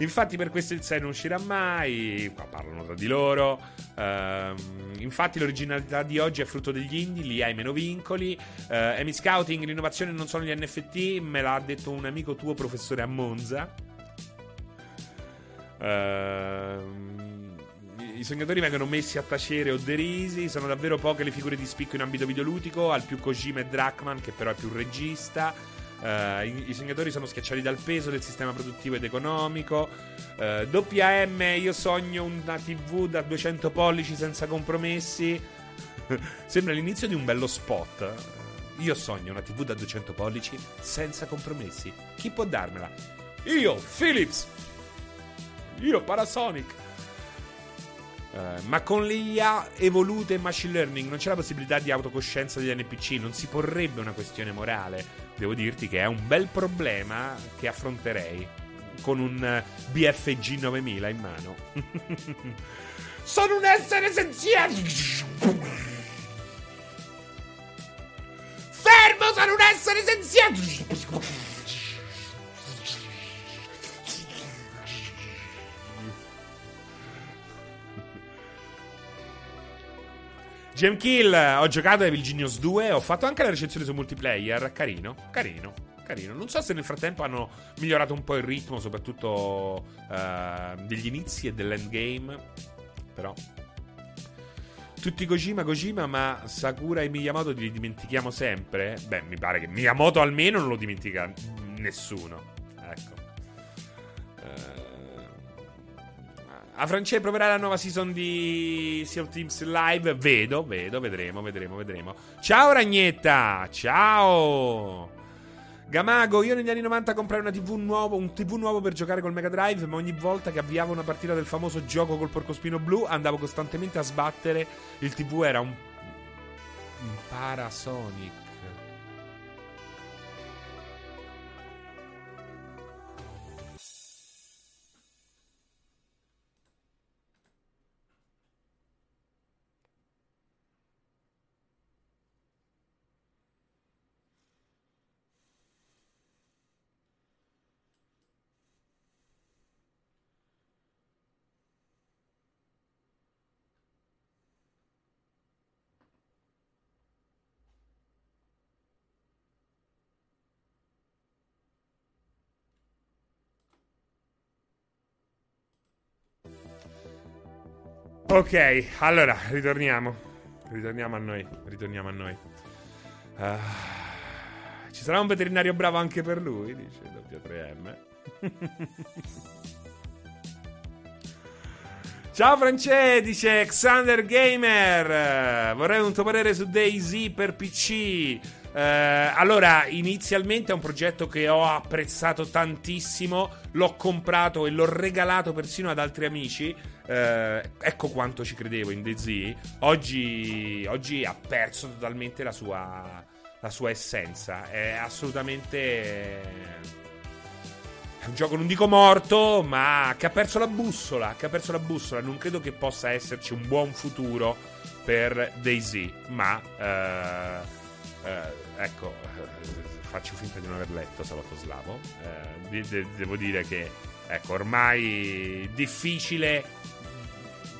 Infatti per questo il sei non uscirà mai. Qua parlano tra di loro. uh, Infatti l'originalità di oggi è frutto degli indie, lì hai meno vincoli. uh, Emi Scouting, l'innovazione non sono gli N F T, me l'ha detto un amico tuo professore a Monza. Ehm uh, I sognatori vengono messi a tacere o derisi. Sono davvero poche le figure di spicco in ambito videoludico, al più Kojima e Drachman, che però è più regista. Uh, i, I sognatori sono schiacciati dal peso del sistema produttivo ed economico. W M, uh, io sogno una tivù da duecento pollici senza compromessi. Sembra l'inizio di un bello spot. Io sogno una tivù da duecento pollici senza compromessi. Chi può darmela? Io, Philips. Io, Panasonic. Uh, ma con le I A evolute e machine learning non c'è la possibilità di autocoscienza degli N P C, non si porrebbe una questione morale. Devo dirti che è un bel problema che affronterei con un B F G novemila in mano. Sono un essere senziente. Fermo, sono un essere senziente. Gem Kill, ho giocato a Evil Genius due, ho fatto anche la recensione su multiplayer, carino, carino, carino. Non so se nel frattempo hanno migliorato un po' il ritmo, soprattutto uh, degli inizi e dell'endgame, però... Tutti Kojima, Kojima, ma Sakura e Miyamoto li dimentichiamo sempre? Beh, mi pare che Miyamoto almeno non lo dimentica nessuno, ecco. Uh... A Francesco proverà la nuova season di Sea of Thieves Live. Vedo, vedo, vedremo, vedremo, vedremo. Ciao Ragnetta, ciao Gamago. Io negli anni novanta comprai una tivù nuovo, un tivù nuovo per giocare col Mega Drive, ma ogni volta che avviavo una partita del famoso gioco col porcospino blu andavo costantemente a sbattere. Il tivù era un, un Parasonic. Ok, allora, ritorniamo. Ritorniamo a noi, ritorniamo a noi. Uh, ci sarà un veterinario bravo anche per lui, dice W tre M. Ciao Francesco, dice Xander Gamer. Vorrei un tuo parere su DayZ per P C. Uh, allora, inizialmente è un progetto che ho apprezzato tantissimo. L'ho comprato e l'ho regalato persino ad altri amici. Uh, ecco quanto ci credevo in DayZ. Oggi, oggi ha perso totalmente la sua, la sua essenza. È assolutamente è un gioco, non dico morto, ma che ha perso la bussola. Che ha perso la bussola. Non credo che possa esserci un buon futuro per DayZ. Ma uh, uh, ecco, faccio finta di non aver letto Sabato Slavo. Uh, de- de- devo dire che ecco, ormai difficile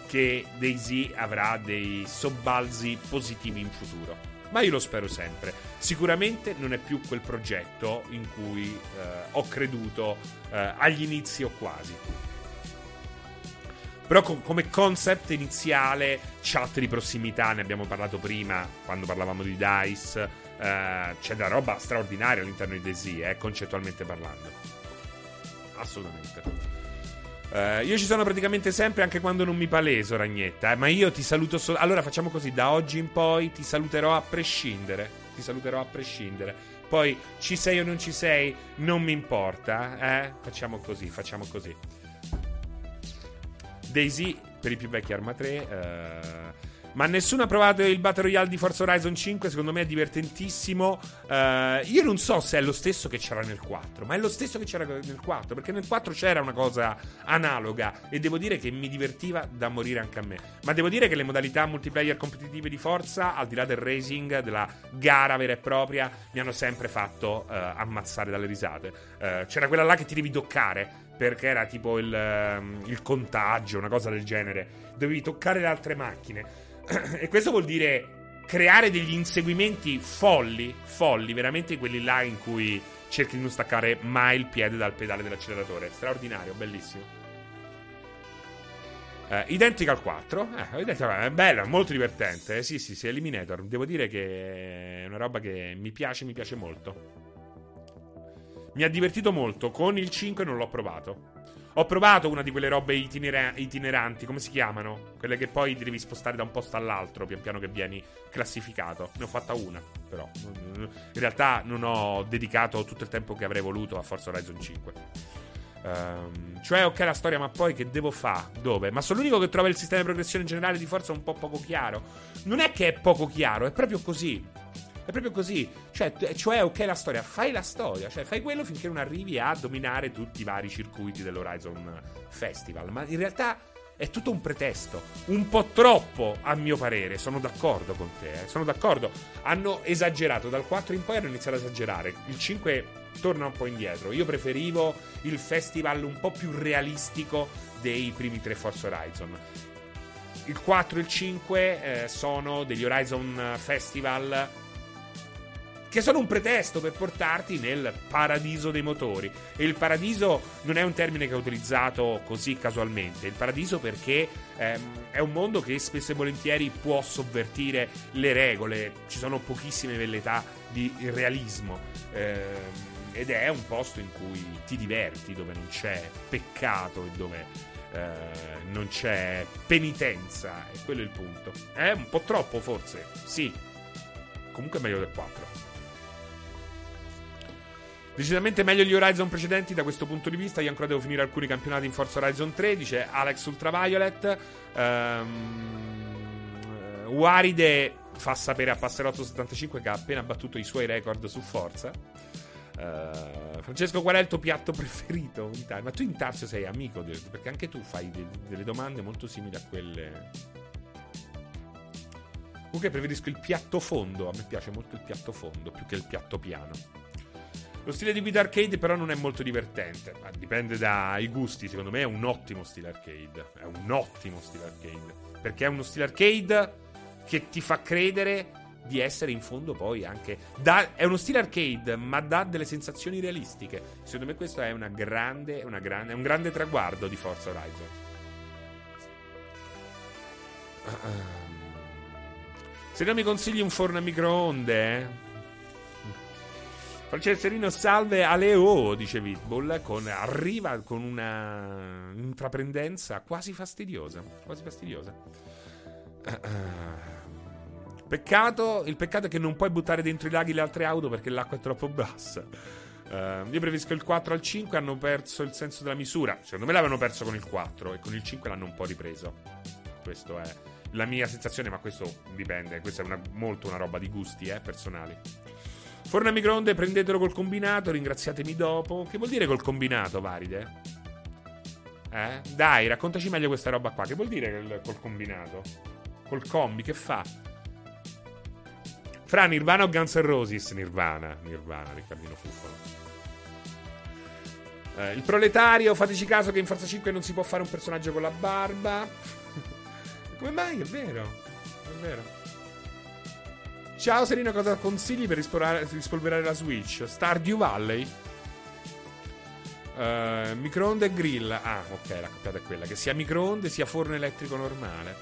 che DayZ avrà dei sobbalzi positivi in futuro, ma io lo spero sempre. Sicuramente non è più quel progetto in cui eh, ho creduto eh, agli inizi o quasi, però com- come concept iniziale, chat di prossimità, ne abbiamo parlato prima quando parlavamo di DICE, eh, c'è della roba straordinaria all'interno di DayZ, eh, concettualmente parlando, assolutamente. Uh, io ci sono praticamente sempre, anche quando non mi paleso, Ragnetta, eh, ma io ti saluto solo. Allora facciamo così, da oggi in poi ti saluterò a prescindere. Ti saluterò a prescindere. Poi ci sei o non ci sei, non mi importa, eh? Facciamo così, facciamo così. DayZ per i più vecchi, Arma tre. Uh... Ma nessuno ha provato il Battle Royale di Forza Horizon cinque, secondo me è divertentissimo. Uh, io non so se è lo stesso che c'era nel quattro, ma è lo stesso che c'era nel quattro, perché nel quattro c'era una cosa analoga e devo dire che mi divertiva da morire anche a me. Ma devo dire che le modalità multiplayer competitive di Forza, al di là del racing, della gara vera e propria, mi hanno sempre fatto uh, ammazzare dalle risate. Uh, c'era quella là che ti devi toccare, perché era tipo il, il contagio, una cosa del genere, dovevi toccare le altre macchine. E questo vuol dire creare degli inseguimenti folli, folli, veramente quelli là in cui cerchi di non staccare mai il piede dal pedale dell'acceleratore. Straordinario, bellissimo. Eh, identico al quattro, eh, identico, è bello, è molto divertente. Eh, sì, sì, sì, Eliminator. Devo dire che è una roba che mi piace, mi piace molto. Mi ha divertito molto. Con il cinque non l'ho provato. Ho provato una di quelle robe itinera- itineranti, come si chiamano? Quelle che poi devi spostare da un posto all'altro pian piano che vieni classificato. Ne ho fatta una, però. In realtà non ho dedicato tutto il tempo che avrei voluto a Forza Horizon cinque. Um, cioè, ok, la storia, ma poi che devo fa? Dove? Ma sono l'unico che trova il sistema di progressione in generale di Forza un po' poco chiaro. Non è che è poco chiaro, è proprio così. È proprio così. Cioè, cioè, ok, la storia. Fai la storia. Cioè, fai quello finché non arrivi a dominare tutti i vari circuiti dell'Horizon Festival. Ma in realtà è tutto un pretesto. Un po' troppo, a mio parere. Sono d'accordo con te. Eh. Sono d'accordo. Hanno esagerato. Dal quattro in poi hanno iniziato ad esagerare. Il cinque torna un po' indietro. Io preferivo il festival un po' più realistico dei primi tre Forza Horizon. Il quattro e il cinque eh, sono degli Horizon Festival che sono un pretesto per portarti nel paradiso dei motori. E il paradiso non è un termine che ho utilizzato così casualmente. Il paradiso perché ehm, è un mondo che spesso e volentieri può sovvertire le regole. Ci sono pochissime velleità di realismo, ehm, ed è un posto in cui ti diverti, dove non c'è peccato e dove eh, non c'è penitenza, e quello è il punto. È un po' troppo forse, sì, comunque è meglio del quattro. Decisamente meglio gli Horizon precedenti da questo punto di vista. Io ancora devo finire alcuni campionati in Forza Horizon tre, dice Alex Ultraviolet. um, Waride fa sapere a Passerotto settantacinque che ha appena battuto i suoi record su Forza. uh, Francesco, qual è il tuo piatto preferito? Ma tu in Tarzio sei amico, perché anche tu fai de- delle domande molto simili a quelle. Comunque preferisco il piatto fondo, a me piace molto il piatto fondo più che il piatto piano. Lo stile di guida arcade però non è molto divertente, ma dipende dai gusti. Secondo me è un ottimo stile arcade, è un ottimo stile arcade, perché è uno stile arcade che ti fa credere di essere in fondo poi anche da... È uno stile arcade ma dà delle sensazioni realistiche. Secondo me questo è una grande, una grande, è un grande traguardo di Forza Horizon. Se non mi consigli un forno a microonde, eh? Francesserino, salve Aleo, dice Vitbull, con arriva con una intraprendenza quasi fastidiosa, quasi fastidiosa. Peccato, il peccato è che non puoi buttare dentro i laghi le altre auto perché l'acqua è troppo bassa. Uh, io preferisco il quattro al cinque, hanno perso il senso della misura. Secondo me l'avevano perso con il quattro e con il cinque l'hanno un po' ripreso. Questo è la mia sensazione, ma questo dipende, questa è una, molto una roba di gusti eh, personali. Forno a microonde, prendetelo col combinato, ringraziatemi dopo. Che vuol dire col combinato, Varide? Eh? Dai, raccontaci meglio questa roba qua. Che vuol dire col combinato? Col combi, che fa? Fra Nirvana o Guns N' Roses? Nirvana, Nirvana, Riccardino Fuffolo. Eh, il proletario, fateci caso che in Forza cinque non si può fare un personaggio con la barba. Come mai? È vero, è vero. Ciao Serino, cosa consigli per rispolverare la Switch? Stardew Valley? Uh, microonde e grill. Ah, ok, la coppiata è quella. Che sia microonde sia forno elettrico normale.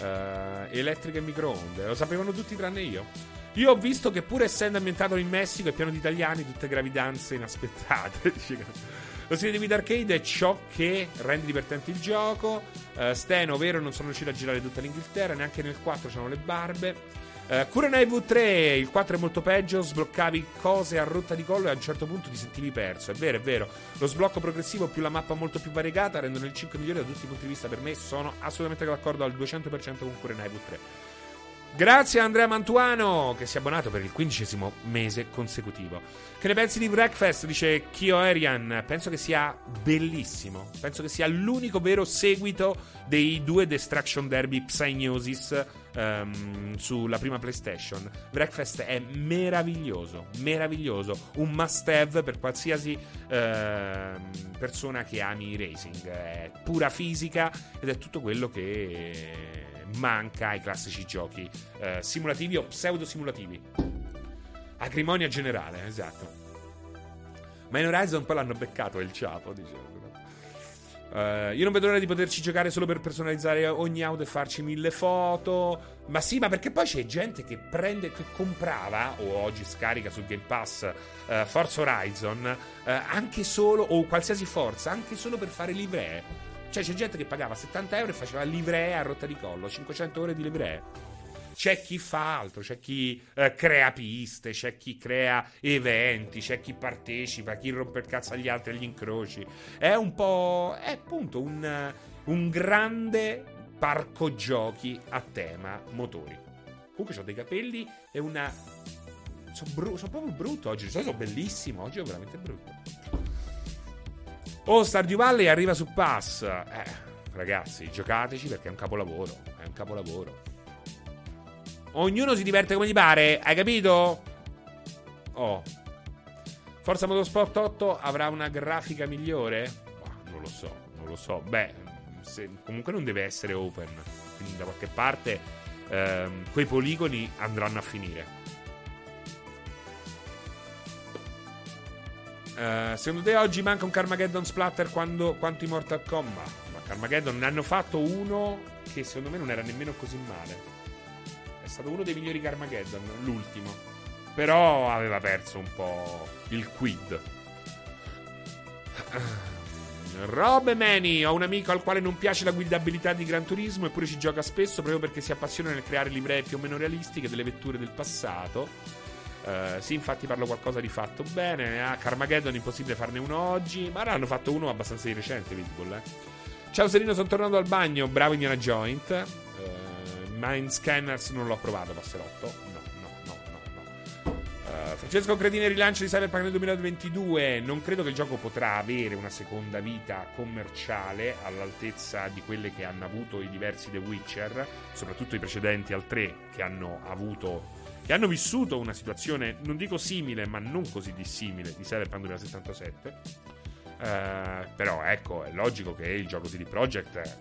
Uh, elettrica e microonde. Lo sapevano tutti tranne io. Io ho visto che pur essendo ambientato in Messico è pieno di italiani, tutte gravidanze inaspettate. Lo stile di guida arcade è ciò che rende divertente il gioco. Uh, Steno, vero, non sono riuscito a girare tutta l'Inghilterra, neanche nel quattro c'erano le barbe. Uh, Kurenai vu tre, il quattro è molto peggio, sbloccavi cose a rotta di collo e a un certo punto ti sentivi perso. È vero, è vero. Lo sblocco progressivo più la mappa molto più variegata rendono il cinque migliore da tutti i punti di vista per me. Sono assolutamente d'accordo al duecento per cento con Kurenai vu tre. Grazie a Andrea Mantuano che si è abbonato per il quindicesimo mese consecutivo. Che ne pensi di Breakfast? Dice Kyo Arian. Penso che sia bellissimo. Penso che sia l'unico vero seguito dei due Destruction Derby Psygnosis Um, sulla prima PlayStation. Breakfast è meraviglioso, meraviglioso, un must have per qualsiasi uh, persona che ami il racing. È pura fisica ed è tutto quello che manca ai classici giochi uh, simulativi o pseudo simulativi. Acrimonia generale, esatto. Ma in Horizon poi l'hanno beccato il ciapo, diciamo. Uh, io non vedo l'ora di poterci giocare solo per personalizzare ogni auto e farci mille foto. Ma sì, ma perché poi c'è gente che prende, che comprava o oggi scarica sul Game Pass uh, Forza Horizon uh, anche solo, o qualsiasi Forza, anche solo per fare livree. Cioè c'è gente che pagava settanta euro e faceva livree a rotta di collo, cinquecento ore di livree. C'è chi fa altro, c'è chi uh, crea piste, c'è chi crea eventi, c'è chi partecipa, chi rompe il cazzo agli altri, agli incroci. È un po'... è appunto un, un grande parco giochi a tema motori. Comunque ho dei capelli e una... sono bru- sono proprio brutto oggi, sono bellissimo, oggi è veramente brutto. Oh, Stardew Valley arriva su Pass. Eh, ragazzi, giocateci perché è un capolavoro, è un capolavoro. Ognuno si diverte come gli pare, hai capito? Oh. Forza Motorsport otto avrà una grafica migliore? Oh, non lo so, non lo so. Beh, se, comunque non deve essere open, quindi da qualche parte ehm, quei poligoni andranno a finire. Uh, secondo te oggi manca un Carmageddon splatter quando, quanto i Mortal Kombat? Ma Carmageddon ne hanno fatto uno che secondo me non era nemmeno così male. È stato uno dei migliori Carmageddon, l'ultimo. Però aveva perso un po' il quid. Rob Mani, ho un amico al quale non piace la guidabilità di Gran Turismo, eppure ci gioca spesso proprio perché si appassiona nel creare livree più o meno realistiche delle vetture del passato. Uh, sì, infatti parlo qualcosa di fatto bene. Ah, Carmageddon, impossibile farne uno oggi, ma hanno fatto uno abbastanza di recente, Pitbull, eh. Ciao Serino, sono tornato al bagno, bravo Indiana Joint. uh, Mind Scanners non l'ho provato, passerotto, no. Uh, Francesco Credine, rilancio di Cyberpunk nel duemilaventidue. Non credo che il gioco potrà avere una seconda vita commerciale all'altezza di quelle che hanno avuto i diversi The Witcher, soprattutto i precedenti al tre, che hanno avuto, che hanno vissuto una situazione, non dico simile, ma non così dissimile, di Cyberpunk duemilasettantasette. uh, Però ecco, è logico che il gioco C D Projekt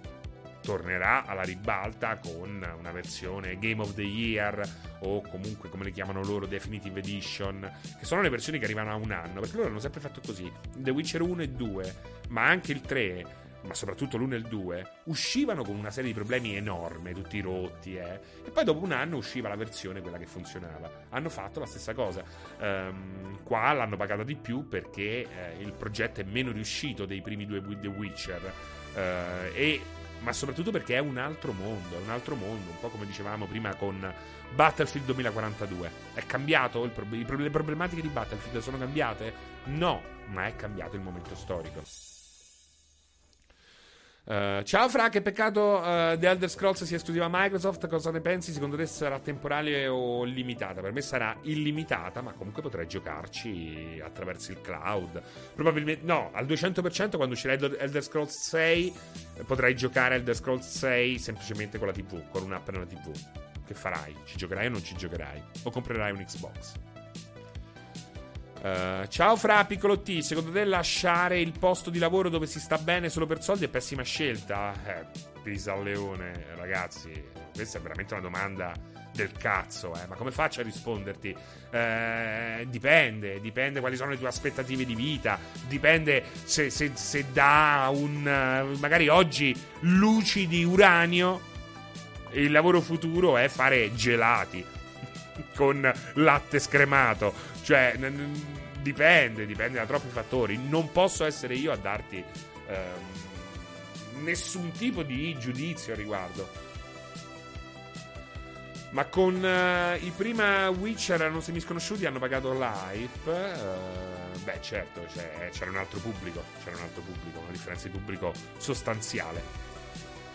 tornerà alla ribalta con una versione Game of the Year, o comunque, come le chiamano loro, Definitive Edition, che sono le versioni che arrivano a un anno, perché loro hanno sempre fatto così. The Witcher uno e due, ma anche il tre, ma soprattutto l'uno e il due, uscivano con una serie di problemi enorme, tutti rotti, eh. E poi dopo un anno usciva la versione, quella che funzionava. Hanno fatto la stessa cosa. Ehm, qua l'hanno pagata di più perché eh, il progetto è meno riuscito dei primi due The Witcher, eh, e ma soprattutto perché è un altro mondo, è un altro mondo, un po' come dicevamo prima con Battlefield duemilaquarantadue. È cambiato, il pro- i pro- le problematiche di Battlefield sono cambiate? No, ma è cambiato il momento storico. Uh, ciao Fra, che peccato uh, The Elder Scrolls sia esclusiva a Microsoft. Cosa ne pensi? Secondo te sarà temporale o limitata? Per me sarà illimitata, ma comunque potrai giocarci attraverso il cloud. Probabilmente no, al duecento per cento quando uscirà Elder Scrolls sei potrai giocare Elder Scrolls sei semplicemente con la tivù, con un'app nella tivù. Che farai? Ci giocherai o non ci giocherai? O comprerai un Xbox? Uh, ciao Fra, piccolo T, secondo te lasciare il posto di lavoro dove si sta bene solo per soldi è pessima scelta? Eh, pisa al leone, ragazzi, questa è veramente una domanda del cazzo, eh. Ma come faccio a risponderti? Eh, dipende, dipende quali sono le tue aspettative di vita, dipende se, se, se da un, magari oggi luci di uranio, il lavoro futuro è fare gelati con latte scremato. Cioè n- n- dipende dipende da troppi fattori. Non posso essere io a darti ehm, nessun tipo di giudizio al riguardo. Ma con eh, i prima Witcher erano semisconosciuti, hanno pagato l'hype. Eh, beh certo, cioè, c'era un altro pubblico, c'era un altro pubblico, una differenza di pubblico sostanziale.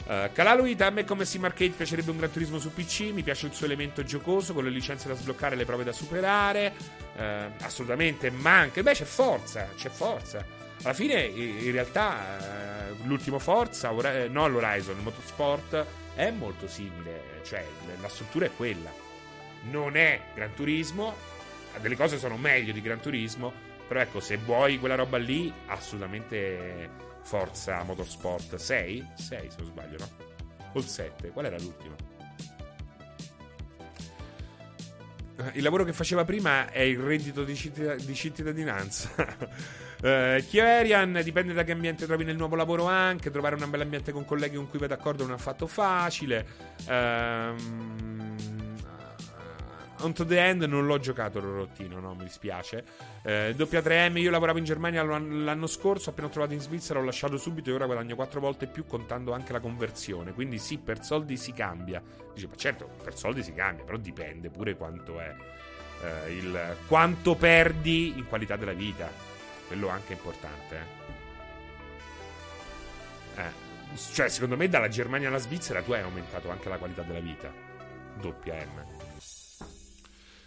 Uh, Calaluita, a me come Sim Arcade piacerebbe un Gran Turismo su P C, mi piace il suo elemento giocoso con le licenze da sbloccare e le prove da superare, uh, assolutamente, ma anche, beh, c'è Forza, c'è Forza. Alla fine in realtà uh, l'ultimo Forza, ora, no l'Horizon, il Motorsport è molto simile, cioè la struttura è quella. Non è Gran Turismo, delle cose sono meglio di Gran Turismo, però ecco, se vuoi quella roba lì, assolutamente Forza Motorsport sei sei, se non sbaglio, no? O il sette, qual era l'ultimo? Il lavoro che faceva prima è il reddito di, citt- di cittadinanza. uh, Chierian, dipende da che ambiente trovi nel nuovo lavoro anche. Trovare un bel ambiente con colleghi con cui vai d'accordo non è affatto facile. Ehm uh, On to the End non l'ho giocato, Rorottino, no, mi dispiace. eh, W tre M, io lavoravo in Germania l'anno scorso, appena ho trovato in Svizzera l'ho lasciato subito e ora guadagno quattro volte più contando anche la conversione, quindi sì, per soldi si cambia. Dice, ma certo, per soldi si cambia, però dipende pure quanto è eh, il quanto perdi in qualità della vita, quello anche è importante, eh. Eh, cioè secondo me dalla Germania alla Svizzera tu hai aumentato anche la qualità della vita. W M,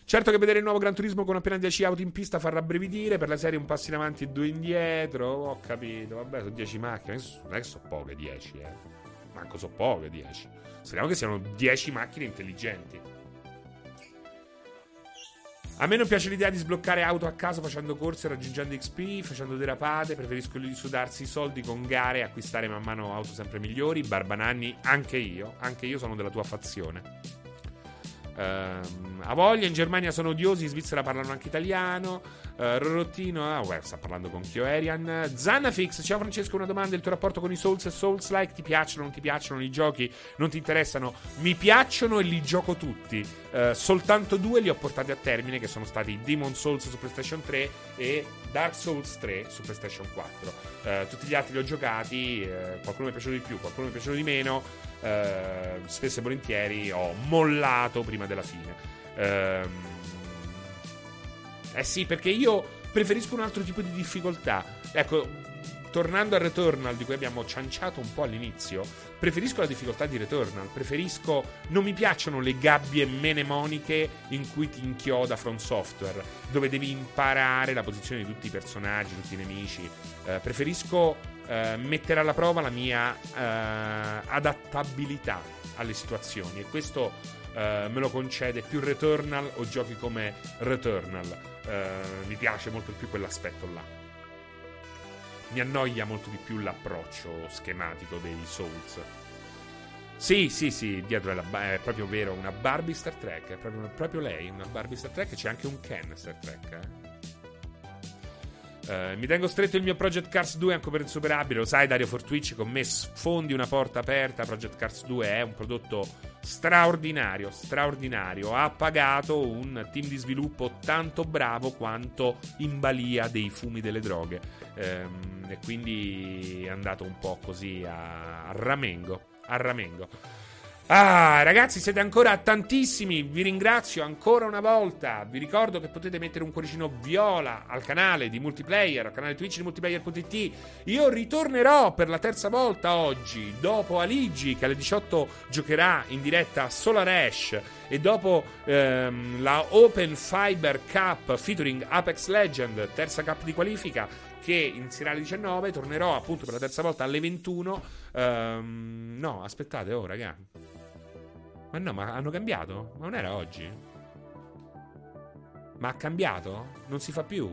certo che vedere il nuovo Gran Turismo con appena dieci auto in pista farà rabbrividire, per la serie un passo in avanti e due indietro, ho capito, vabbè, sono dieci macchine, non è che sono poche dieci, eh. Manco sono poche dieci. Speriamo che siano dieci macchine intelligenti. A me non piace l'idea di sbloccare auto a caso facendo corse, raggiungendo X P, facendo derapate, preferisco sudarsi i soldi con gare e acquistare man mano auto sempre migliori. Barbananni, anche io, anche io sono della tua fazione. Um, a voglia, in Germania sono odiosi, in Svizzera parlano anche italiano. uh, Rorottino, ah, beh, sta parlando con Chioerian. Zannafix, ciao Francesco, una domanda: il tuo rapporto con i Souls e Souls-like, ti piacciono, non ti piacciono, i giochi non ti interessano? Mi piacciono e li gioco tutti. uh, soltanto due li ho portati a termine, che sono stati Demon Souls su PlayStation tre e Dark Souls tre su PlayStation quattro. uh, tutti gli altri li ho giocati, uh, qualcuno mi è piaciuto di più, qualcuno mi è piaciuto di meno. Uh, spesso e volentieri ho mollato prima della fine. Uh, eh sì, perché io preferisco un altro tipo di difficoltà. Ecco, tornando al Returnal, di cui abbiamo cianciato un po' all'inizio, preferisco la difficoltà di Returnal. Preferisco, non mi piacciono le gabbie mnemoniche in cui ti inchioda From Software, dove devi imparare la posizione di tutti i personaggi, tutti i nemici. Uh, preferisco Uh, mettere alla prova la mia uh, adattabilità alle situazioni, e questo uh, me lo concede più Returnal o giochi come Returnal. Uh, mi piace molto più quell'aspetto là, mi annoia molto di più l'approccio schematico dei Souls. Sì, sì, sì, dietro è, la, è proprio vero, una Barbie Star Trek, è proprio, proprio lei, una Barbie Star Trek. C'è anche un Ken Star Trek, eh? Uh, mi tengo stretto il mio Project Cars due, anche per insuperabile. Lo sai, Dario, for Twitch, con me sfondi una porta aperta. Project Cars due è un prodotto straordinario, straordinario. Ha pagato un team di sviluppo tanto bravo quanto in balia dei fumi delle droghe, um, e quindi è andato un po' così a, a ramengo, a ramengo. Ah, ragazzi, siete ancora tantissimi, vi ringrazio ancora una volta. Vi ricordo che potete mettere un cuoricino viola al canale di Multiplayer, al canale Twitch di Multiplayer punto it. Io ritornerò per la terza volta oggi, dopo Aligi, che alle diciotto giocherà in diretta Solar Ash, e dopo ehm, la Open Fiber Cup featuring Apex Legend, terza cup di qualifica, che inizierà alle diciannove. Tornerò appunto per la terza volta alle ventuno. Ehm, no, aspettate, oh raga, ma no, ma hanno cambiato? Ma non era oggi? Ma ha cambiato? Non si fa più?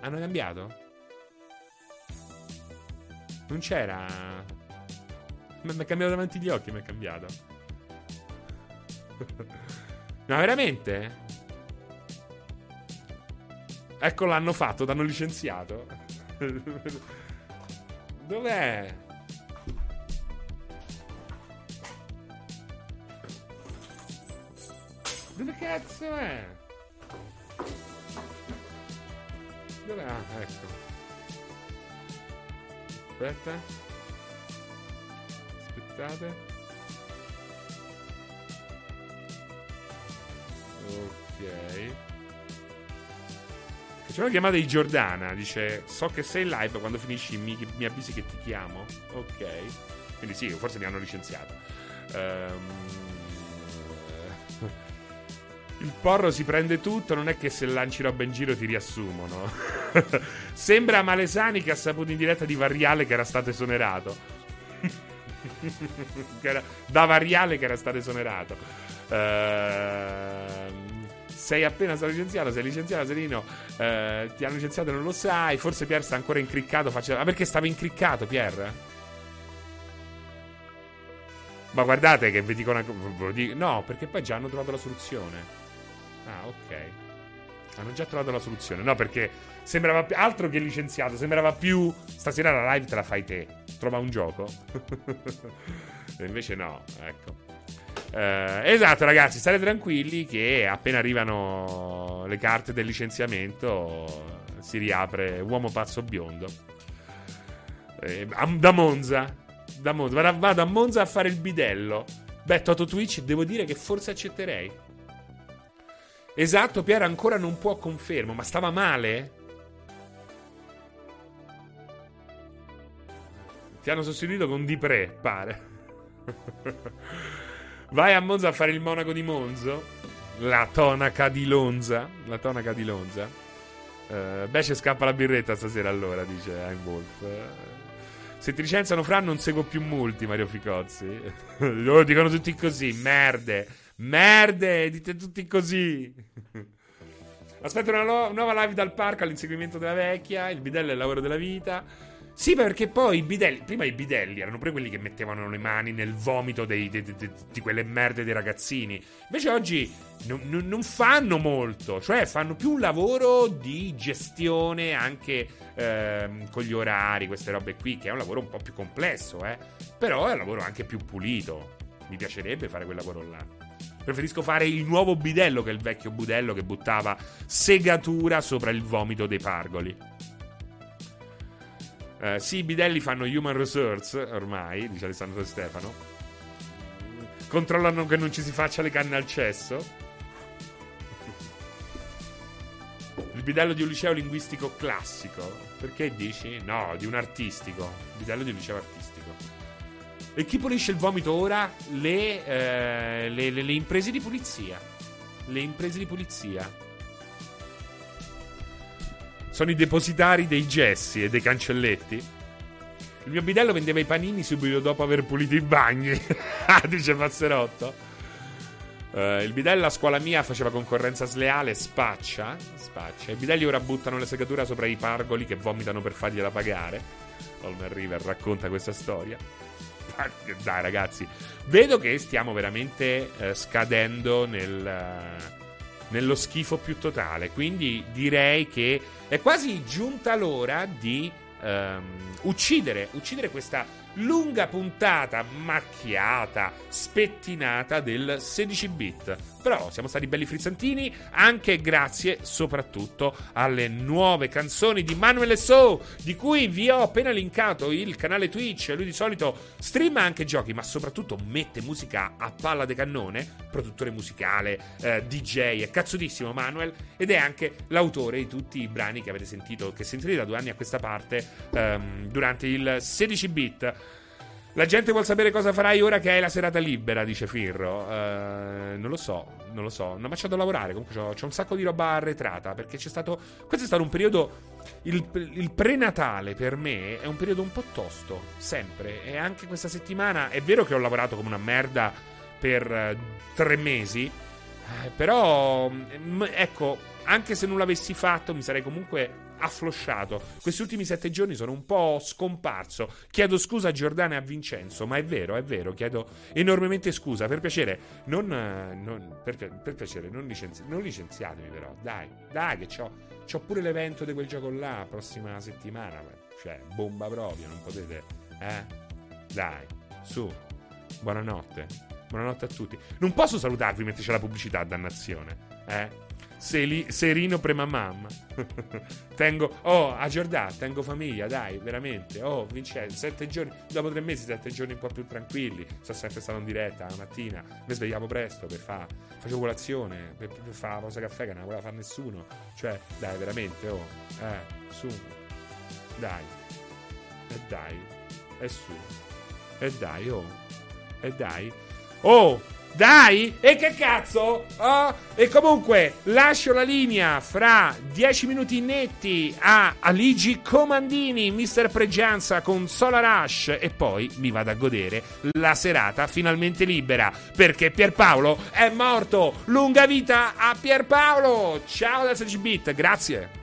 Hanno cambiato? Non c'era? Mi è cambiato davanti agli occhi, mi è cambiato. No, veramente? Ecco, l'hanno fatto, l'hanno licenziato. Dov'è? Dove cazzo è? Dov'è? Ah, ecco. Aspetta. Aspettate. Ok. C'è una chiamata di Giordana, dice: so che sei in live, quando finisci mi, mi avvisi che ti chiamo. Ok, quindi sì, forse mi hanno licenziato. um... Il porro si prende tutto, non è che se lanci roba in giro ti riassumono. Sembra Malesani, che ha saputo in diretta di Variale che era stato esonerato. Da Variale che era stato esonerato. Ehm uh... Sei appena stato licenziato, sei licenziato, Serino. Eh, ti hanno licenziato e non lo sai. Forse Pier sta ancora incriccato. Faccia... Ma perché stava incriccato, Pier? Ma guardate che vi dico una cosa. No, perché poi già hanno trovato la soluzione. Ah, ok. Hanno già trovato la soluzione. No, perché sembrava altro che licenziato. Sembrava più... Stasera la live te la fai te. Trova un gioco. E invece no, ecco. Uh, esatto, ragazzi, state tranquilli che appena arrivano le carte del licenziamento si riapre Uomo Pazzo Biondo. Eh, da Monza, da Monza. Vado, vado a Monza a fare il bidello. Beh, Toto Twitch, devo dire che forse accetterei. Esatto, Pier ancora non può, confermo, ma stava male? Ti hanno sostituito con Di Pre, pare. Vai a Monza a fare il monaco di Monzo. La tonaca di Lonza. La tonaca di Lonza. Uh, beh, ci scappa la birretta stasera, allora, dice I'm Wolf. Uh, se ti licenziano, Fra, non seguo più Multi, Mario Ficozzi. Loro dicono tutti così. Merde. Merde. Dite tutti così. Aspetto una lo- nuova live dal parco all'inseguimento della vecchia. Il bidello è il lavoro della vita. Sì, perché poi i bidelli, prima i bidelli erano pure quelli che mettevano le mani nel vomito dei, de, de, de, di quelle merde dei ragazzini. Invece oggi non, non, non fanno molto, cioè fanno più un lavoro di gestione anche ehm, con gli orari, queste robe qui, che è un lavoro un po' più complesso, eh. Però è un lavoro anche più pulito. Mi piacerebbe fare quel lavoro là. Preferisco fare il nuovo bidello che il vecchio budello che buttava segatura sopra il vomito dei pargoli. Uh, sì, i bidelli fanno human resource ormai, dice Alessandro Stefano. Controllano che non ci si faccia le canne al cesso. Il bidello di un liceo linguistico classico. Perché dici? No, di un artistico. Bidello di un liceo artistico. E chi pulisce il vomito ora? Le, eh, le, le, le imprese di pulizia. Le imprese di pulizia. Sono i depositari dei gessi e dei cancelletti. Il mio bidello vendeva i panini subito dopo aver pulito i bagni. Dice Passerotto. Uh, il bidello a scuola mia faceva concorrenza sleale. Spaccia. Spaccia. I bidelli ora buttano le segature sopra i pargoli che vomitano per fargliela pagare. Olmer River racconta questa storia. Dai ragazzi, vedo che stiamo veramente uh, scadendo nel... Uh, nello schifo più totale. Quindi direi che è quasi giunta l'ora di ehm, uccidere uccidere questa lunga puntata macchiata, spettinata del sedici bit. Però siamo stati belli frizzantini, anche grazie soprattutto alle nuove canzoni di Manuele So, di cui vi ho appena linkato il canale Twitch. Lui di solito streama anche giochi, ma soprattutto mette musica a palla de cannone, produttore musicale, eh, D J, è cazzutissimo Manuel, ed è anche l'autore di tutti i brani che avete sentito, che sentirete da due anni a questa parte, ehm, durante il sedici bit. La gente vuol sapere cosa farai ora che hai la serata libera, dice Firro. Uh, non lo so, non lo so. No, ma c'ho da lavorare, comunque c'ho, c'ho un sacco di roba arretrata, perché c'è stato... Questo è stato un periodo... Il, il prenatale per me è un periodo un po' tosto, sempre. E anche questa settimana... È vero che ho lavorato come una merda per uh, tre mesi, eh, però... Mh, ecco, anche se non l'avessi fatto mi sarei comunque... afflosciato. Questi ultimi sette giorni sono un po' scomparso. Chiedo scusa a Giordana e a Vincenzo, ma è vero, è vero, chiedo enormemente scusa. Per piacere, non, non per, per piacere, non, licenzi, non licenziatemi però, dai, dai che c'ho, c'ho pure l'evento di quel gioco là prossima settimana, cioè bomba proprio, non potete, eh? Dai, su. Buonanotte. Buonanotte a tutti. Non posso salutarvi mentre c'è la pubblicità, dannazione, eh? Serino prema mamma. Tengo, oh, a Giordà, tengo famiglia, dai, veramente. Oh, Vincenzo, sette giorni, dopo tre mesi, sette giorni un po' più tranquilli. Sono sempre stato in diretta la mattina. Mi svegliavo presto per fare, facevo colazione, per, per fare la pausa caffè che non voleva fare nessuno. Cioè, dai, veramente, oh, eh, su, dai, e eh, dai, e eh, su, e eh, dai, oh, e eh, dai, oh. Dai, e che cazzo? Oh, e comunque lascio la linea fra dieci minuti netti a Aligi Comandini, mister Pregianza con Solar Rush, e poi mi vado a godere la serata finalmente libera, perché Pierpaolo è morto. Lunga vita a Pierpaolo. Ciao da sedici bit, grazie.